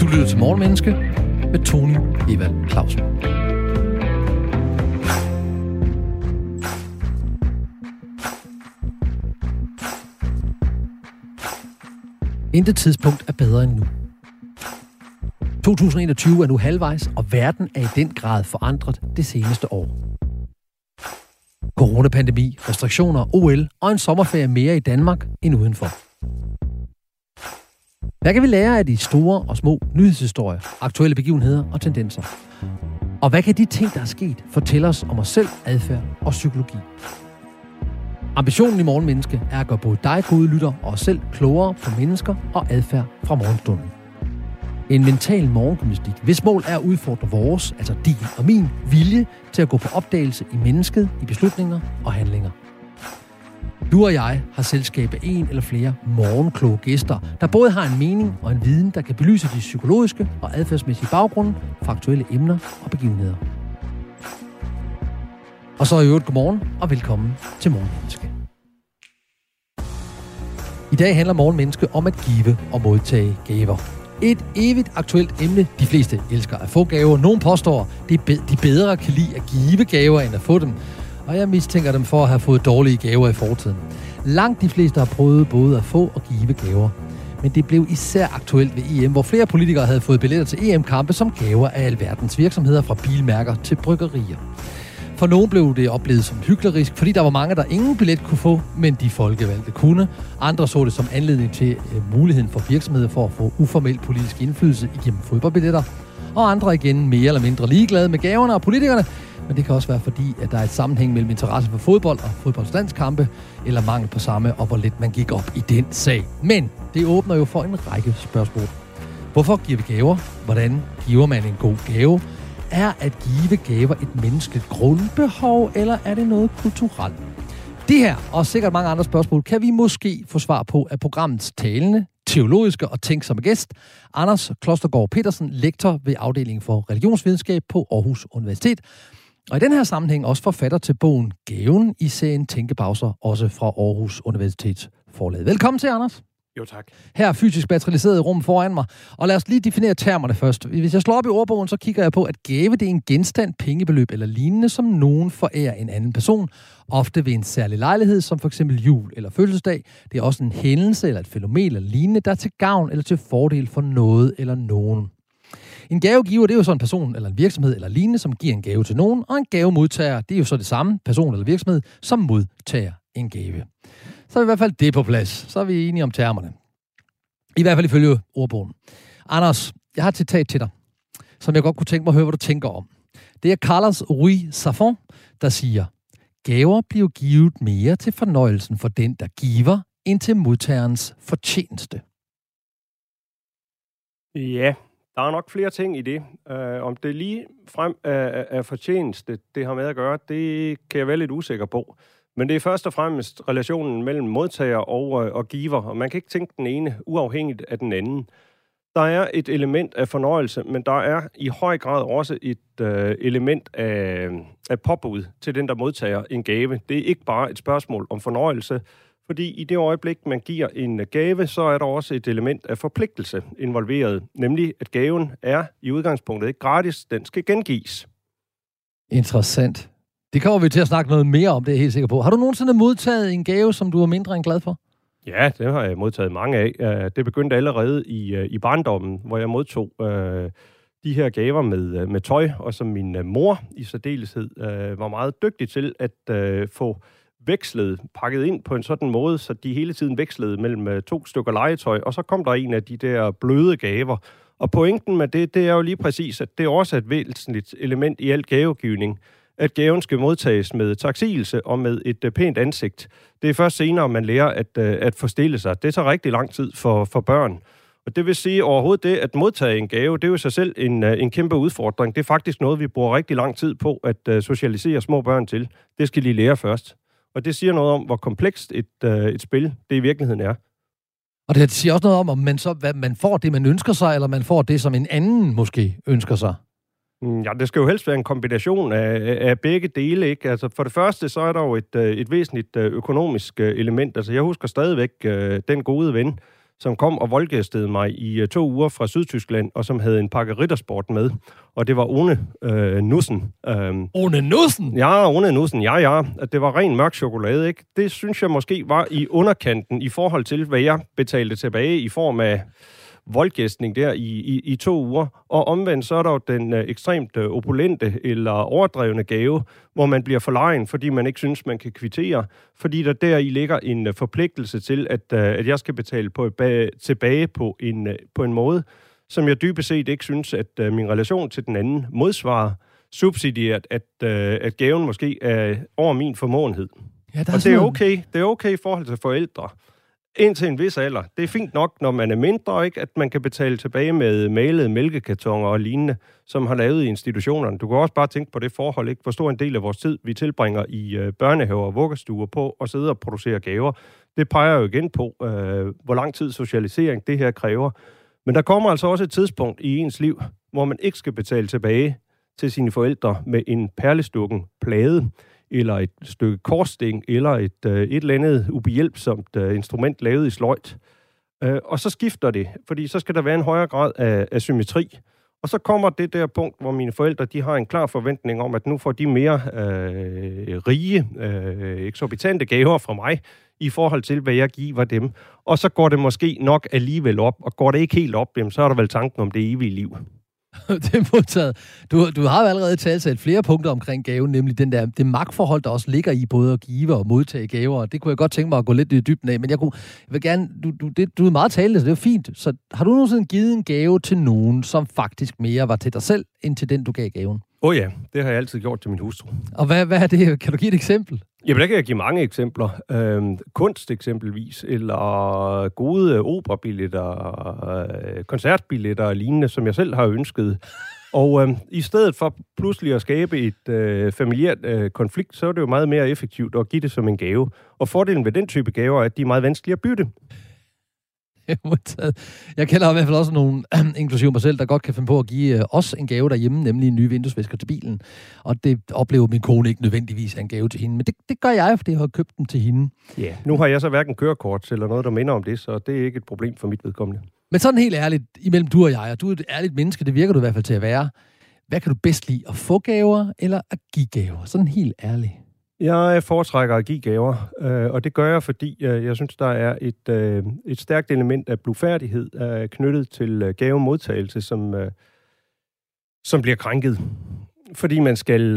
Du lytter til Morgenmenneske med Tony Ivan Clausen. Intet tidspunkt er bedre end nu. 2021 er nu halvvejs, og verden er i den grad forandret det seneste år. Coronapandemi, restriktioner, OL og en sommerferie mere i Danmark end udenfor. Hvad kan vi lære af de store og små nyhedshistorier, aktuelle begivenheder og tendenser? Og hvad kan de ting, der er sket, fortælle os om os selv, adfærd og psykologi? Ambitionen i Morgenmenneske er at gøre både dig, gode lytter, og os selv klogere på mennesker og adfærd fra morgenstunden. En mental morgengymnastik, hvis mål er at udfordre vores, altså din og min, vilje til at gå på opdagelse i mennesket, i beslutninger og handlinger. Du og jeg har selskab af en eller flere morgenkloge gæster, der både har en mening og en viden, der kan belyse de psykologiske og adfærdsmæssige baggrunde, faktuelle emner og begivenheder. Og så i øvrigt godmorgen og velkommen til Morgenmenneske. I dag handler Morgenmenneske om at give og modtage gaver. Et evigt aktuelt emne. De fleste elsker at få gaver. Nogle påstår, de bedre kan lide at give gaver end at få dem. Og jeg mistænker dem for at have fået dårlige gaver i fortiden. Langt de fleste har prøvet både at få og give gaver. Men det blev især aktuelt ved EM, hvor flere politikere havde fået billetter til EM-kampe som gaver af alverdens virksomheder, fra bilmærker til bryggerier. For nogle blev det oplevet som hyklerisk, fordi der var mange, der ingen billet kunne få, men de folkevalgte kunne. Andre så det som anledning til muligheden for virksomheder for at få uformel politisk indflydelse igennem fodboldbilletter. Og andre igen mere eller mindre ligeglade med gaverne og politikerne, men det kan også være fordi, at der er et sammenhæng mellem interesse for fodbold og fodboldslandskampe, eller mangel på samme, og hvor lidt man gik op i den sag. Men det åbner jo for en række spørgsmål. Hvorfor giver vi gaver? Hvordan giver man en god gave? Er at give gaver et menneskeligt grundbehov, eller er det noget kulturelt? Det her, og sikkert mange andre spørgsmål, kan vi måske få svar på af programmets talende, teologiske og tænksomme gæst, Anders Klostergaard Petersen, lektor ved afdelingen for religionsvidenskab på Aarhus Universitet, og i den her sammenhæng også forfatter til bogen Gaven i serien Tænkepauser, også fra Aarhus Universitetsforlag. Velkommen til, Anders. Jo, tak. Her er fysisk materialiseret rum foran mig, og lad os lige definere termerne først. Hvis jeg slår op i ordbogen, så kigger jeg på, at gave, det er en genstand, pengebeløb eller lignende, som nogen forærer en anden person, ofte ved en særlig lejlighed, som for eksempel jul eller fødselsdag. Det er også en hændelse eller et fænomen eller lignende, der er til gavn eller til fordel for noget eller nogen. En gavegiver, det er jo så en person eller en virksomhed eller lignende, som giver en gave til nogen, og en gavemodtager, det er jo så det samme, person eller virksomhed, som modtager en gave. Så er i hvert fald det på plads. Så er vi enige om termerne. I hvert fald ifølge ordbogen. Anders, jeg har et citat til dig, som jeg godt kunne tænke mig at høre, hvad du tænker om. Det er Carlos Rui Safon, der siger, gaver bliver givet mere til fornøjelsen for den, der giver, end til modtagerens fortjeneste. Ja, der er nok flere ting i det. Om det lige frem er fortjeneste, det har med at gøre, det kan jeg være lidt usikker på. Men det er først og fremmest relationen mellem modtager og giver, og man kan ikke tænke den ene uafhængigt af den anden. Der er et element af fornøjelse, men der er i høj grad også et element af påbud til den, der modtager en gave. Det er ikke bare et spørgsmål om fornøjelse, fordi i det øjeblik, man giver en gave, så er der også et element af forpligtelse involveret, nemlig at gaven er i udgangspunktet ikke gratis, den skal gengives. Interessant. Det kommer vi til at snakke noget mere om, det er jeg helt sikker på. Har du nogensinde modtaget en gave, som du var mindre end glad for? Ja, det har jeg modtaget mange af. Det begyndte allerede i barndommen, hvor jeg modtog de her gaver med tøj, og som min mor i særdeleshed var meget dygtig til at få vekslet, pakket ind på en sådan måde, så de hele tiden vekslede mellem to stykker legetøj, og så kom der en af de der bløde gaver. Og pointen med det er jo lige præcis, at det også er et væsentligt element i al gavegivning, at gaven skal modtages med taksigelse og med et pænt ansigt. Det er først senere, man lærer at forstille sig. Det tager rigtig lang tid for børn. Og det vil sige overhovedet det, at modtage en gave, det er jo i sig selv en kæmpe udfordring. Det er faktisk noget, vi bruger rigtig lang tid på at socialisere små børn til. Det skal de lære først. Og det siger noget om, hvor komplekst et spil det i virkeligheden er. Og det siger også noget om, hvad man får det, man ønsker sig, eller man får det, som en anden måske ønsker sig. Ja, det skal jo helst være en kombination af begge dele, ikke? Altså for det første, så er der jo et væsentligt økonomisk element. Altså jeg husker stadigvæk den gode ven, som kom og voldgæstede mig i 2 uger fra Sydtyskland, og som havde en pakke riddersport med. Og det var One Nussen. One Nussen? Ja, One Nussen, ja. Det var ren mørk chokolade, ikke? Det synes jeg måske var i underkanten i forhold til, hvad jeg betalte tilbage i form af voldgæstning der i 2 uger. Og omvendt så er der jo den ekstremt opulente eller overdrevne gave, hvor man bliver forlegen, fordi man ikke synes, man kan kvittere, fordi der deri ligger en forpligtelse til, at jeg skal betale tilbage på en måde, som jeg dybest set ikke synes, at min relation til den anden modsvarer subsidieret, at gaven måske er over min formåenhed. Ja, og det er okay. Det er okay i forhold til forældre. Indtil en vis alder. Det er fint nok, når man er mindre, ikke, at man kan betale tilbage med malede mælkekartoner og lignende, som har lavet i institutionerne. Du kan også bare tænke på det forhold, ikke, hvor stor en del af vores tid, vi tilbringer i børnehaver og vuggestuer på at sidde og producere gaver. Det peger jo igen på, hvor lang tid socialisering det her kræver. Men der kommer altså også et tidspunkt i ens liv, hvor man ikke skal betale tilbage til sine forældre med en perlestukken plade, eller et stykke korsting, eller et eller andet ubehjælpsomt instrument lavet i sløjt. Og så skifter det, fordi så skal der være en højere grad af symmetri. Og så kommer det der punkt, hvor mine forældre de har en klar forventning om, at nu får de mere rige, eksorbitante gaver fra mig, i forhold til, hvad jeg giver dem. Og så går det måske nok alligevel op, og går det ikke helt op, jamen, så er der vel tanken om det evige liv. Det er modtaget. Du har jo allerede talt flere punkter omkring gaven, nemlig det magtforhold, der også ligger i både at give og modtage gaver, og det kunne jeg godt tænke mig at gå lidt i dybden af, men jeg vil gerne, du er meget talende, så det er fint. Så har du nogensinde givet en gave til nogen, som faktisk mere var til dig selv, end til den, du gav gaven? Åh ja, det har jeg altid gjort til min hustru. Og hvad er det? Kan du give et eksempel? Jamen, der kan jeg give mange eksempler. Kunst eksempelvis, eller gode operabilletter, koncertbilletter og lignende, som jeg selv har ønsket. Og i stedet for pludselig at skabe et familiært konflikt, så er det jo meget mere effektivt at give det som en gave. Og fordelen ved den type gaver er, at de er meget vanskelige at bytte. Jeg kender i hvert fald også nogle, inklusive mig selv, der godt kan finde på at give os en gave derhjemme, nemlig en ny vinduesvisker til bilen. Og det oplever min kone ikke nødvendigvis en gave til hende, men det gør jeg, fordi jeg har købt den til hende. Ja, nu har jeg så hverken kørekort eller noget, der minder om det, så det er ikke et problem for mit vedkommende. Men sådan helt ærligt, imellem du og jeg, og du er et ærligt menneske, det virker du i hvert fald til at være. Hvad kan du bedst lide, at få gaver eller at give gaver? Sådan helt ærligt. Jeg foretrækker at give gaver, og det gør jeg, fordi jeg synes, der er et stærkt element af blufærdighed knyttet til gavemodtagelse, som bliver krænket. Fordi man skal...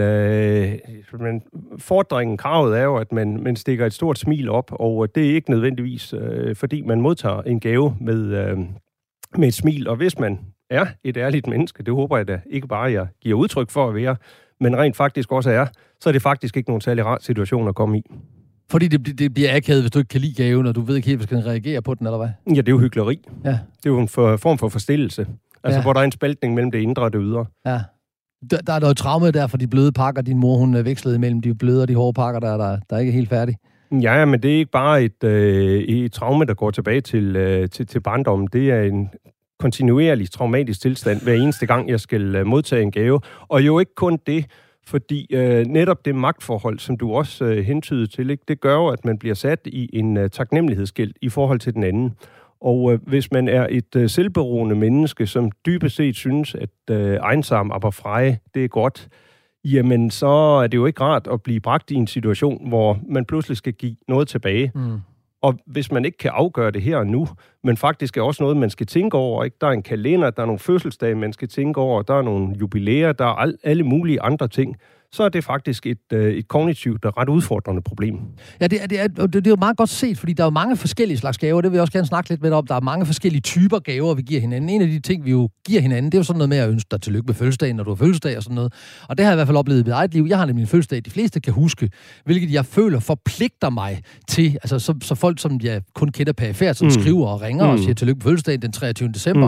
Fordringen, kravet er jo, at man stikker et stort smil op, og det er ikke nødvendigvis, fordi man modtager en gave med et smil. Og hvis man er et ærligt menneske, det håber jeg da ikke bare, jeg giver udtryk for at være, men rent faktisk også er, så er det faktisk ikke nogen særlig rar situation at komme i. Fordi det bliver akavet, hvis du ikke kan lide gaven, og du ved ikke helt, hvis du kan reagere på den, eller hvad? Ja, det er jo hykleri. Ja. Det er jo en form for forstillelse. Altså, ja. Hvor der er en spaltning mellem det indre og det ydre. Ja. Der er noget traume der for de bløde pakker, din mor hun vekslede mellem de bløde og de hårde pakker, der er ikke helt færdige. Ja, men det er ikke bare et traume, der går tilbage til barndommen. Det er en kontinuerlig traumatisk tilstand, hver eneste gang, jeg skal modtage en gave. Og jo ikke kun det, fordi netop det magtforhold, som du også hentyder til, ikke, det gør jo, at man bliver sat i en taknemmelighedsgæld i forhold til den anden. Og hvis man er et selvberoende menneske, som dybest set synes, at einsam aber frei, det er godt, jamen så er det jo ikke rart at blive bragt i en situation, hvor man pludselig skal give noget tilbage. Mm. Og hvis man ikke kan afgøre det her og nu, men faktisk er også noget, man skal tænke over. Ikke? Der er en kalender, der er nogle fødselsdage, man skal tænke over, der er nogle jubilæer, der er alle mulige andre ting. Så er det faktisk et kognitivt og ret udfordrende problem. Ja, det er jo meget godt set, fordi der er jo mange forskellige slags gaver. Det vil jeg også gerne snakke lidt med dig om. Der er mange forskellige typer gaver, vi giver hinanden. En af de ting, vi jo giver hinanden, det er jo sådan noget med at ønske dig tillykke med fødselsdagen, når du har fødselsdag og sådan noget. Og det har jeg i hvert fald oplevet i mit eget liv. Jeg har nemlig en fødselsdag, de fleste kan huske, hvilket jeg føler forpligter mig til. Altså så folk, som jeg kun kender perifært, som skriver og ringer og siger tillykke med fødselsdagen den 23. december.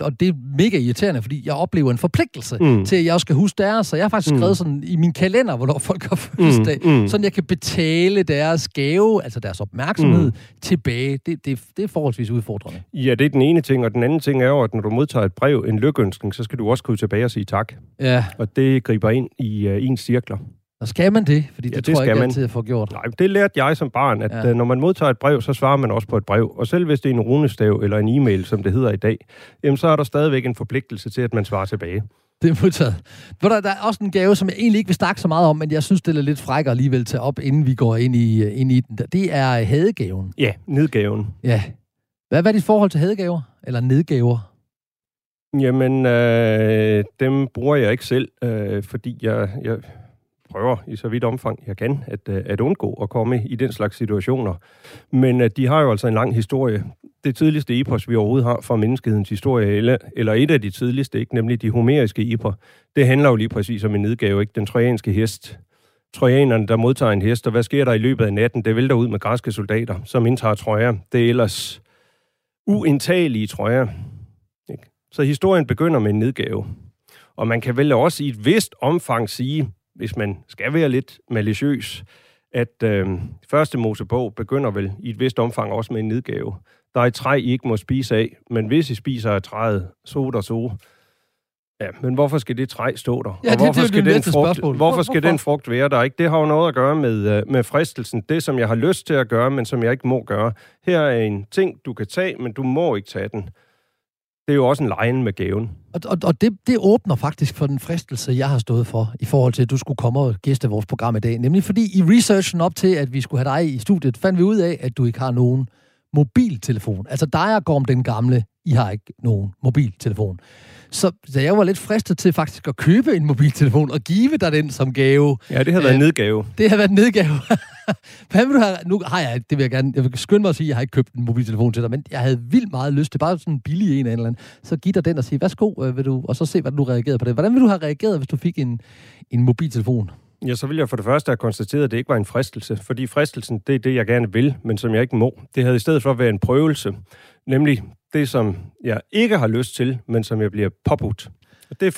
Og det er mega irriterende, fordi jeg oplever en forpligtelse til, at jeg også skal huske deres. Så jeg har faktisk skrevet i min kalender, hvornår folk har fødselsdag, sådan jeg kan betale deres gave, altså deres opmærksomhed, tilbage. Det er forholdsvis udfordrende. Ja, det er den ene ting, og den anden ting er jo, at når du modtager et brev, en lykønskning, så skal du også skrive tilbage og sige tak. Ja. Og det griber ind i ens cirkler. Og skal man det? Fordi det tror jeg ikke altid, jeg får gjort. Nej, det lærte jeg som barn, at når man modtager et brev, så svarer man også på et brev. Og selv hvis det er en runestav eller en e-mail, som det hedder i dag, jamen, så er der stadigvæk en forpligtelse til, at man svarer tilbage. Det er modtaget. Der er også en gave, som jeg egentlig ikke vil snakke så meget om, men jeg synes, det er lidt frækker alligevel til op, inden vi går ind i den. Det er hadegaven. Ja, nedgaven. Ja. Hvad er dit forhold til hadegaver? Eller nedgaver? Jamen, dem bruger jeg ikke selv, fordi jeg prøver i så vidt omfang, jeg kan, at undgå at komme i den slags situationer. Men de har jo altså en lang historie. Det tidligste epos, vi overhovedet har fra menneskehedens historie, eller et af de tidligste, ikke, nemlig de homeriske eper, det handler jo lige præcis om en nedgave, ikke? Den trojanske hest. Trojanerne, der modtager en hest, og hvad sker der i løbet af natten? Det vælter ud med græske soldater, som indtager trøjer. Det er ellers uindtagelige trøjer. Ikke? Så historien begynder med en nedgave. Og man kan vel også i et vist omfang sige, hvis man skal være lidt maliciøs, at første Mosebog begynder vel i et vist omfang også med en nedgave. Der er et træ, I ikke må spise af, men hvis I spiser af træet, så. Ja, men hvorfor skal det træ stå der? Ja, og hvorfor skal den frugt, være der? Ikke? Det har jo noget at gøre med fristelsen. Det, som jeg har lyst til at gøre, men som jeg ikke må gøre. Her er en ting, du kan tage, men du må ikke tage den. Det er jo også en legen med gaven. Og det åbner faktisk for den fristelse, jeg har stået for, i forhold til, at du skulle komme og gæste vores program i dag. Nemlig fordi i researchen op til, at vi skulle have dig i studiet, fandt vi ud af, at du ikke har nogen mobiltelefon. Altså dig og Gorm den gamle, I har ikke nogen mobiltelefon. Så jeg var lidt fristet til faktisk at købe en mobiltelefon og give dig den som gave. Ja, det har været en nedgave. Det har været en nedgave. Hvad vil du have? Nu har jeg, det vil jeg gerne, jeg vil skynde mig at sige, at jeg har ikke købt en mobiltelefon til dig, men jeg havde vildt meget lyst til bare sådan en billig en eller anden. Så giv dig den og sige, værsgo, vil du, og så se, hvordan du reagerede på det. Hvordan ville du have reageret, hvis du fik en mobiltelefon? Ja, så vil jeg for det første have konstateret, at det ikke var en fristelse, fordi fristelsen, det er det, jeg gerne vil, men som jeg ikke må. Det havde i stedet for været en prøvelse, nemlig det, som jeg ikke har lyst til, men som jeg bliver påbudt. Og det er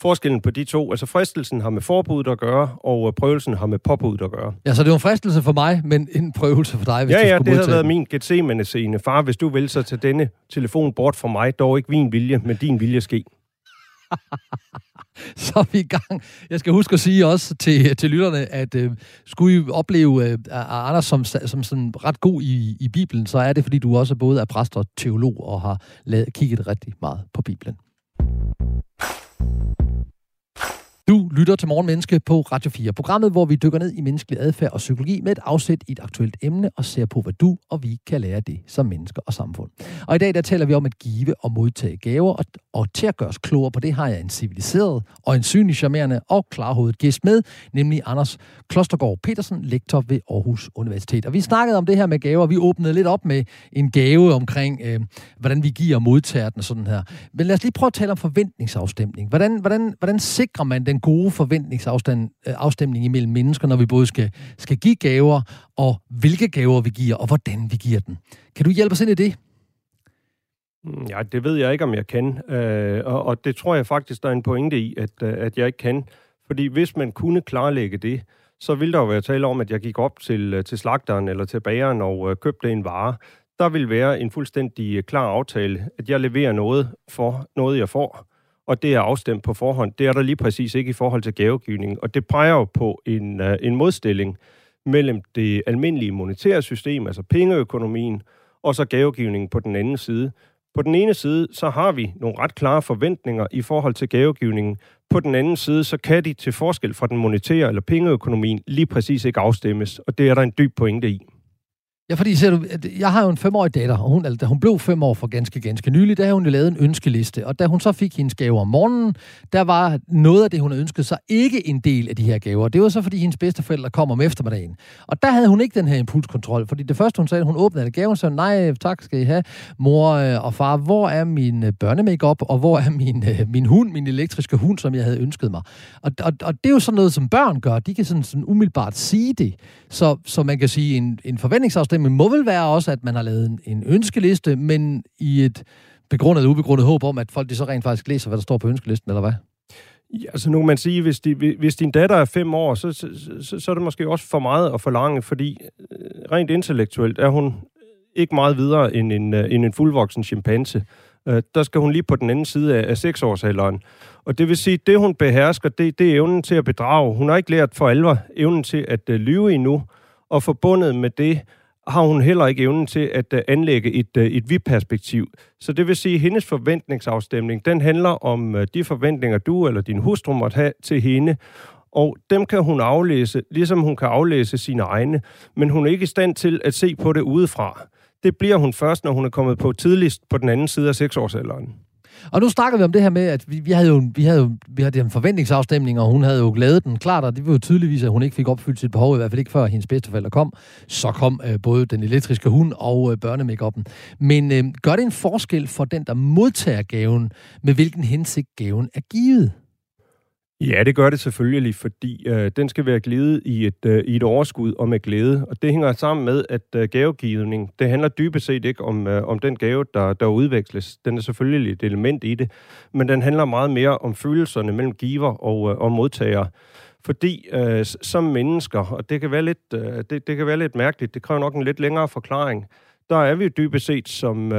forskellen på de to. Altså fristelsen har med forbuddet at gøre, og prøvelsen har med påbuddet at gøre. Ja, så det var en fristelse for mig, men en prøvelse for dig, hvis du skulle modtage. Ja, det havde været min Gethsemane-scene. Far, hvis du vil, så tage denne telefon bort fra mig, dog ikke min vilje, men din vilje ske. Så er vi i gang. Jeg skal huske at sige også til lytterne, at skulle I opleve Anders som ret god i Bibelen, så er det, fordi du også både er præst og teolog og har kigget rigtig meget på Bibelen. Du lytter til Morgenmenneske på Radio 4, programmet, hvor vi dykker ned i menneskelig adfærd og psykologi med et afsæt i et aktuelt emne og ser på, hvad du og vi kan lære det som mennesker og samfund. Og i dag, der taler vi om at give og modtage gaver, og til at gøre os klogere på det, har jeg en civiliseret og en synlig, charmerende og klarhovedet gæst med, nemlig Anders Klostergaard Petersen, lektor ved Aarhus Universitet. Og vi snakkede om det her med gaver, vi åbnede lidt op med en gave omkring, hvordan vi giver og modtager den og sådan her. Men lad os lige prøve at tale om forventningsafstemning. Hvordan sikrer man den gode forventningsafstemning imellem mennesker, når vi både skal give gaver, og hvilke gaver vi giver, og hvordan vi giver den. Kan du hjælpe os ind i det? Ja, det ved jeg ikke, om jeg kan. Og det tror jeg faktisk, der er en pointe i, at jeg ikke kan. Fordi hvis man kunne klarlægge det, så ville der jo være tale om, at jeg gik op til slagteren eller til bageren og købte en vare. Der ville være en fuldstændig klar aftale, at jeg leverer noget for noget, jeg får. Og det er afstemt på forhånd. Det er der lige præcis ikke i forhold til gavegivning. Og det peger jo på en modstilling mellem det almindelige monetære system, altså pengeøkonomien, og så gavegivningen på den anden side. På den ene side, så har vi nogle ret klare forventninger i forhold til gavegivningen. På den anden side, så kan de til forskel fra den monetære eller pengeøkonomien lige præcis ikke afstemmes. Og det er der en dyb pointe i. Ja, fordi ser du, jeg har jo en 5-årig datter, og da hun blev 5 år for ganske nylig, der havde hun jo lavet en ønskeliste, og da hun så fik hendes gaver om morgenen, der var noget af det, hun havde ønsket sig, ikke en del af de her gaver. Det var så, fordi hendes bedsteforældre kom om eftermiddagen. Og der havde hun ikke den her impulskontrol, fordi det første, hun sagde, hun åbnede gaven, så nej, tak skal I have, mor og far, hvor er min børnemakeup, og hvor er min hund, min elektriske hund, som jeg havde ønsket mig? Og det er jo sådan noget, som børn gør, de kan sådan umiddelbart sige det, så man kan sige en forventningsafstemning. Men må vel være også, at man har lavet en ønskeliste, men i et begrundet og ubegrundet håb om, at folk de så rent faktisk læser, hvad der står på ønskelisten, eller hvad? Ja, altså nu kan man sige, hvis din datter er 5 år, så er det måske også for meget at forlange, fordi rent intellektuelt er hun ikke meget videre end en fuldvoksen chimpanse. der skal hun lige på den anden side af 6-årsalderen. Og det vil sige, at det, hun behersker, det er evnen til at bedrage. Hun har ikke lært for alvor evnen til at lyve endnu, og forbundet med det har hun heller ikke evnen til at anlægge et vi-perspektiv. Så det vil sige, at hendes forventningsafstemning, den handler om de forventninger, du eller din hustru måtte have til hende, og dem kan hun aflæse, ligesom hun kan aflæse sine egne, men hun er ikke i stand til at se på det udefra. Det bliver hun først, når hun er kommet på tidligst på den anden side af 6-årsalderen. Og nu snakker vi om det her med, at vi havde en forventningsafstemning, og hun havde jo glædet den klart, og det var jo tydeligvis, at hun ikke fik opfyldt sit behov, i hvert fald ikke før hendes bedsteforældre kom. Så kom både den elektriske hund og børnemakeupen. Men gør det en forskel for den, der modtager gaven, med hvilken hensigt gaven er givet? Ja, det gør det selvfølgelig, fordi den skal være glædet i et overskud og med glæde. Og det hænger sammen med, at gavegivning, det handler dybest set ikke om den gave, der udveksles. Den er selvfølgelig et element i det, men den handler meget mere om følelserne mellem giver og modtager. Fordi som mennesker, og det kan være lidt mærkeligt, det kræver nok en lidt længere forklaring, der er vi jo dybest set som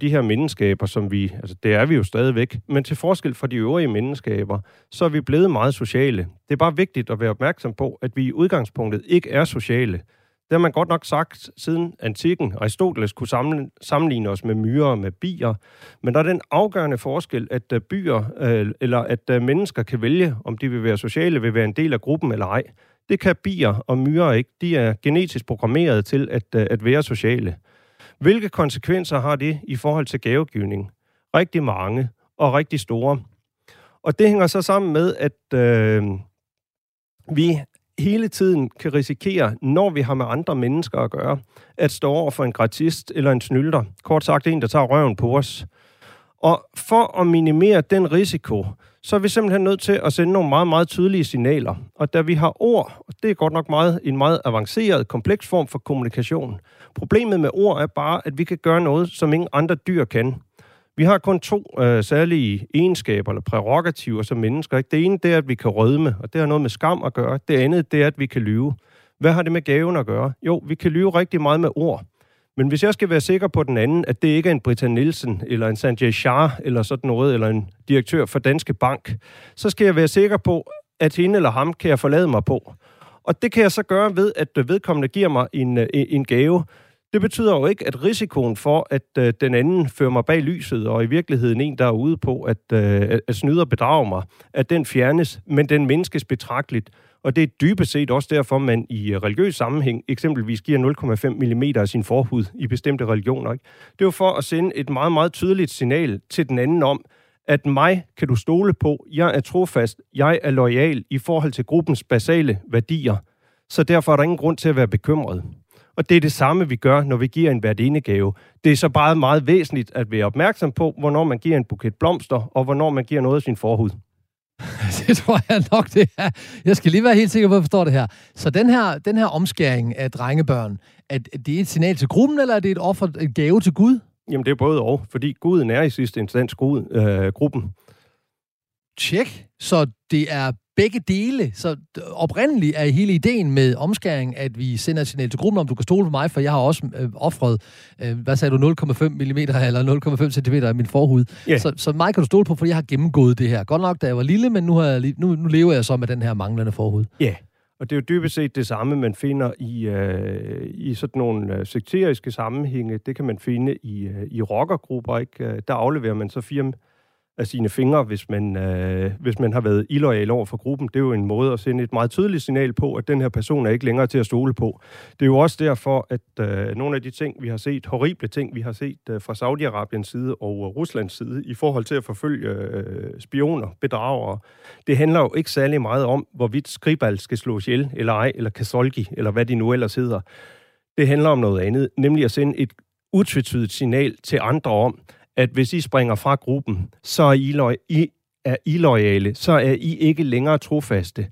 de her menneskeskaber, som vi... Altså, det er vi jo stadigvæk. Men til forskel fra de øvrige menneskeskaber, så er vi blevet meget sociale. Det er bare vigtigt at være opmærksom på, at vi i udgangspunktet ikke er sociale. Det har man godt nok sagt siden antikken. Aristoteles kunne sammenligne os med myrer og med bier. Men der er den afgørende forskel, at byer eller at mennesker kan vælge, om de vil være sociale, vil være en del af gruppen eller ej. Det kan bier og myrer ikke. De er genetisk programmeret til at være sociale. Hvilke konsekvenser har det i forhold til gavegivning? Rigtig mange og rigtig store. Og det hænger så sammen med, at vi hele tiden kan risikere, når vi har med andre mennesker at gøre, at stå over for en gratist eller en snylter. Kort sagt en, der tager røven på os. Og for at minimere den risiko, så er vi simpelthen nødt til at sende nogle meget, meget tydelige signaler. Og da vi har ord, og det er godt nok en meget avanceret, kompleks form for kommunikation. Problemet med ord er bare, at vi kan gøre noget, som ingen andre dyr kan. Vi har kun to særlige egenskaber eller prærogativer som mennesker. Ikke? Det ene det er, at vi kan rødme, og det har noget med skam at gøre. Det andet det er, at vi kan lyve. Hvad har det med gaven at gøre? Jo, vi kan lyve rigtig meget med ord. Men hvis jeg skal være sikker på den anden, at det ikke er en Britta Nielsen, eller en Sanjay Shah, eller sådan noget, eller en direktør for Danske Bank, så skal jeg være sikker på, at hende eller ham kan jeg forlade mig på. Og det kan jeg så gøre ved, at vedkommende giver mig en gave. Det betyder jo ikke, at risikoen for, at den anden fører mig bag lyset, og i virkeligheden en, der er ude på at snyde og bedrage mig, at den fjernes, men den mindskes betragteligt. Og det er dybest set også derfor, man i religiøs sammenhæng eksempelvis giver 0,5 millimeter af sin forhud i bestemte religioner. Ikke? Det er jo for at sende et meget, meget tydeligt signal til den anden om, at mig kan du stole på, jeg er trofast, jeg er loyal i forhold til gruppens basale værdier. Så derfor er der ingen grund til at være bekymret. Og det er det samme, vi gør, når vi giver en værtindegave. Det er så bare meget væsentligt at være opmærksom på, hvornår man giver en buket blomster, og hvornår man giver noget af sin forhud. Det tror jeg nok, det er. Jeg skal lige være helt sikker på, at jeg forstår det her. Så den her omskæring af drengebørn, er det et signal til gruppen, eller er det et offer, et gave til Gud? Jamen, det er både og, fordi Guden er i sidste instans gruppen. Tjek. Så det er begge dele. Så oprindeligt er hele ideen med omskæring, at vi sender et signal til gruppen, om du kan stole på mig, for jeg har også offret, hvad sagde du, 0,5 mm eller 0,5 cm af min forhud. Yeah. Så mig kan du stole på, for jeg har gennemgået det her. Godt nok, da jeg var lille, men nu lever jeg så med den her manglende forhud. Ja, yeah. Og det er jo dybest set det samme, man finder i sådan nogle sekteriske sammenhænge. Det kan man finde i rockergrupper, ikke? Der afleverer man så 4 af sine fingre, hvis man har været illoyal over for gruppen. Det er jo en måde at sende et meget tydeligt signal på, at den her person er ikke længere til at stole på. Det er jo også derfor, at nogle af de ting, vi har set, horrible ting, vi har set fra Saudi-Arabiens side og Ruslands side, i forhold til at forfølge spioner, bedragere, det handler jo ikke særlig meget om, hvorvidt Skripal skal slås ihjel, eller ej, eller Khashoggi, eller hvad de nu ellers hedder. Det handler om noget andet, nemlig at sende et utvetydigt signal til andre om, at hvis I springer fra gruppen, så er I loyale, så er I ikke længere trofaste,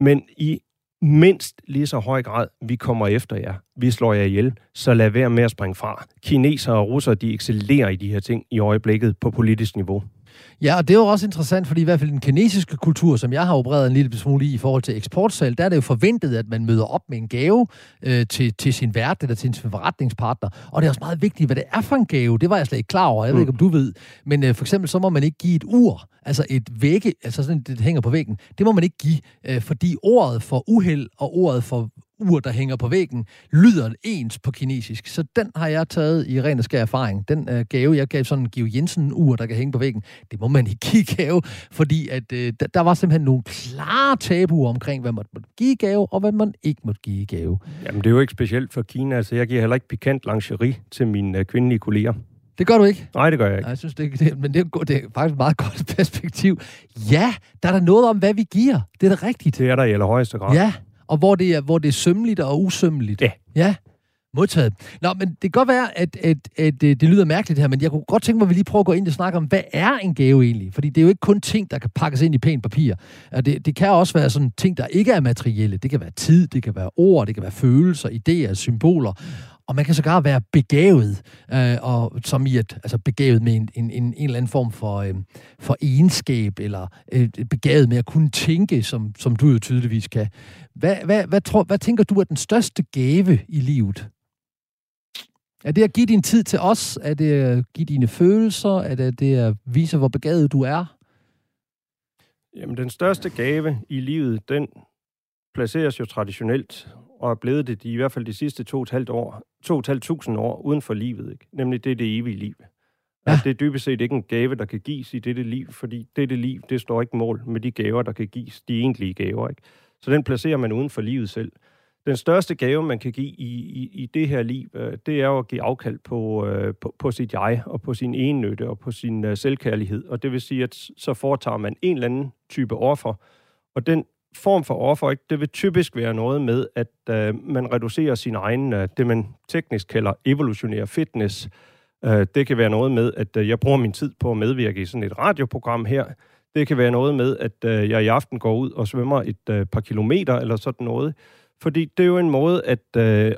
men I mindst lige så høj grad, vi kommer efter jer, vi slår jer ihjel, så lad være med at springe fra. Kinesere og russere, de excellerer i de her ting i øjeblikket på politisk niveau. Ja, og det er jo også interessant, fordi i hvert fald den kinesiske kultur, som jeg har opereret en lille smule i forhold til eksportsalg, der er det jo forventet, at man møder op med en gave til sin vært eller til sin forretningspartner. Og det er også meget vigtigt, hvad det er for en gave. Det var jeg slet ikke klar over. Jeg ved ikke, om du ved. Men for eksempel, så må man ikke give et ur. Altså et vægge, altså sådan, det hænger på væggen. Det må man ikke give, fordi ordet for uheld og ordet for ur, der hænger på væggen, lyder ens på kinesisk. Så den har jeg taget i ren og skær erfaring. Den gave, jeg gav sådan en Georg Jensen-ur, der kan hænge på væggen, det må man ikke give gave, fordi at, der var simpelthen nogle klare tabuer omkring, hvad man måtte give gave, og hvad man ikke måtte give gave. Jamen, det er jo ikke specielt for Kina, så altså, jeg giver heller ikke pikant lingerie til mine kvindelige kolleger. Det gør du ikke? Nej, det gør jeg ikke. Nej, jeg synes, men det er faktisk et meget godt perspektiv. Ja, der er der noget om, hvad vi giver. Det er da rigtigt. Det er der i allerhøjeste grad. Ja. Og hvor det er sømmeligt og usømmeligt. Ja. Ja, modtaget. Nå, men det kan godt være, at det lyder mærkeligt her, men jeg kunne godt tænke mig, at vi lige prøver at gå ind og snakke om, hvad er en gave egentlig? Fordi det er jo ikke kun ting, der kan pakkes ind i pænt papir. Det kan også være sådan ting, der ikke er materielle. Det kan være tid, det kan være ord, det kan være følelser, idéer, symboler. Og man kan sågar være begavet, begavet med en eller anden form for egenskab, eller begavet med at kunne tænke, som du jo tydeligvis kan. Hvad tænker du er den største gave i livet? Er det at give din tid til os? Er det at give dine følelser? Er det at vise, hvor begavet du er? Jamen, den største gave i livet, den placeres jo traditionelt, og er blevet det i hvert fald de sidste 2.500 år uden for livet, ikke? Nemlig det evige liv. Ja. Altså, det er dybest set ikke en gave, der kan gives i dette liv, fordi dette liv, det står ikke mål med de gaver, der kan gives, de egentlige gaver, ikke? Så den placerer man uden for livet selv. Den største gave, man kan give i det her liv, det er jo at give afkald på sit jeg, og på sin egennytte, og på sin selvkærlighed. Og det vil sige, at så foretager man en eller anden type offer, og den form for offer, ikke? Det vil typisk være noget med, at man reducerer sin egen, det man teknisk kalder evolutionær fitness. Det kan være noget med, at jeg bruger min tid på at medvirke i sådan et radioprogram her. Det kan være noget med, at jeg i aften går ud og svømmer et par kilometer eller sådan noget. Fordi det er jo en måde at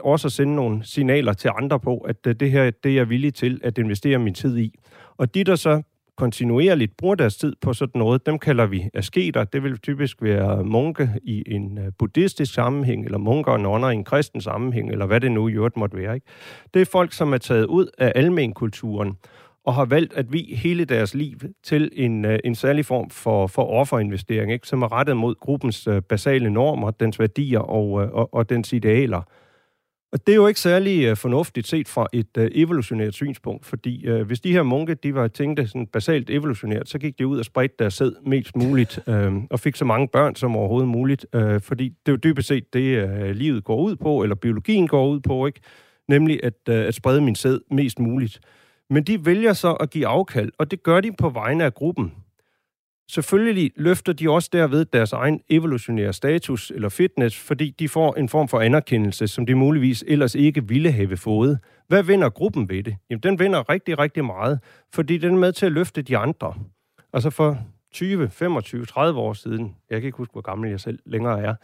også sende nogle signaler til andre på, at det her det er jeg villig til at investere min tid i. Og de, der så kontinuerligt bruger deres tid på sådan noget, dem kalder vi asketer. Det vil typisk være munke i en buddhistisk sammenhæng, eller munker og nonner i en kristen sammenhæng, eller hvad det nu i øvrigt måtte være, ikke? Det er folk, som er taget ud af almenkulturen, og har valgt at vie hele deres liv til en særlig form for offerinvestering, ikke? Som er rettet mod gruppens basale normer, dens værdier og dens idealer. Og det er jo ikke særlig fornuftigt set fra et evolutionært synspunkt, fordi hvis de her munke, de var tænkte sådan basalt evolutionært, så gik de ud og spredte deres sæd mest muligt, og fik så mange børn som overhovedet muligt, fordi det er jo dybest set det, livet går ud på, eller biologien går ud på, ikke? Nemlig at sprede min sæd mest muligt. Men de vælger så at give afkald, og det gør de på vegne af gruppen. Selvfølgelig løfter de også derved deres egen evolutionære status eller fitness, fordi de får en form for anerkendelse, som de muligvis ellers ikke ville have fået. Hvad vinder gruppen ved det? Jamen, den vinder rigtig, rigtig meget, fordi den er med til at løfte de andre. Altså for 20, 25, 30 år siden, jeg kan ikke huske, hvor gammel jeg selv længere er,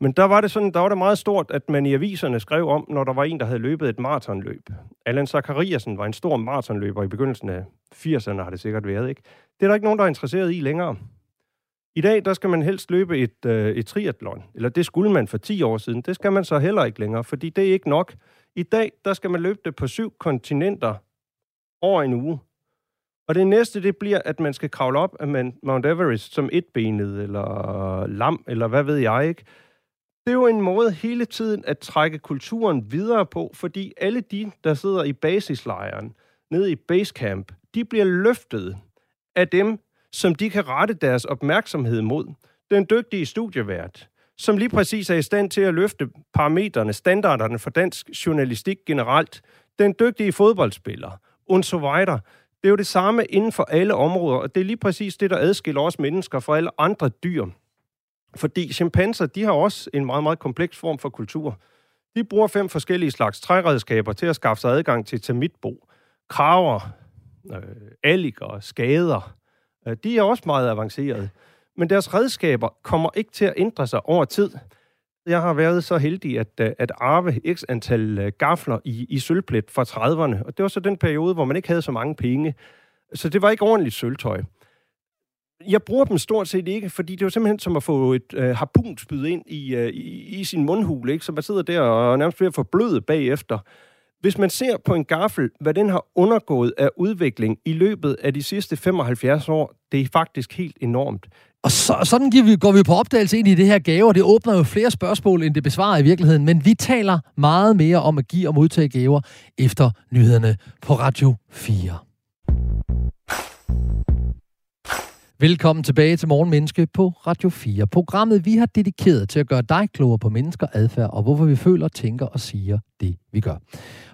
men der var det sådan, der var det meget stort, at man i aviserne skrev om, når der var en, der havde løbet et maratonløb. Allan Zachariasen var en stor maratonløber i begyndelsen af 80'erne, har det sikkert været, ikke? Det er der ikke nogen, der er interesseret i længere. I dag, der skal man helst løbe et triathlon, eller det skulle man for 10 år siden. Det skal man så heller ikke længere, fordi det er ikke nok. I dag, der skal man løbe det på 7 kontinenter over en uge. Og det næste, det bliver, at man skal kravle op af Mount Everest som etbenet, eller lam, eller hvad ved jeg, ikke? Det er jo en måde hele tiden at trække kulturen videre på, fordi alle de, der sidder i basislejren, nede i basecamp, de bliver løftet af dem, som de kan rette deres opmærksomhed mod. Den dygtige studievært, som lige præcis er i stand til at løfte parametrene, standarderne for dansk journalistik generelt. Den dygtige fodboldspiller, und so weiter. Det er jo det samme inden for alle områder, og det er lige præcis det, der adskiller os mennesker fra alle andre dyr. Fordi chimpanser, de har også en meget, meget kompleks form for kultur. De bruger 5 forskellige slags træredskaber til at skaffe sig adgang til termitbo. Krager, alliger, skader, de er også meget avancerede. Men deres redskaber kommer ikke til at ændre sig over tid. Jeg har været så heldig at arve x antal gafler i sølvplet fra 30'erne. Og det var så den periode, hvor man ikke havde så mange penge. Så det var ikke ordentligt sølvtøj. Jeg bruger dem stort set ikke, fordi det er jo simpelthen som at få et harpunspyd ind i sin mundhule, ikke? Så man sidder der og nærmest bliver forblødet bagefter. Hvis man ser på en gaffel, hvad den har undergået af udvikling i løbet af de sidste 75 år, det er faktisk helt enormt. Og sådan går vi på opdagelse ind i det her gave, og det åbner jo flere spørgsmål, end det besvarer i virkeligheden. Men vi taler meget mere om at give og modtage gaver efter nyhederne på Radio 4. Velkommen tilbage til Morgenmenneske på Radio 4. Programmet, vi har dedikeret til at gøre dig klogere på mennesker, adfærd og hvorfor vi føler, tænker og siger det, vi gør.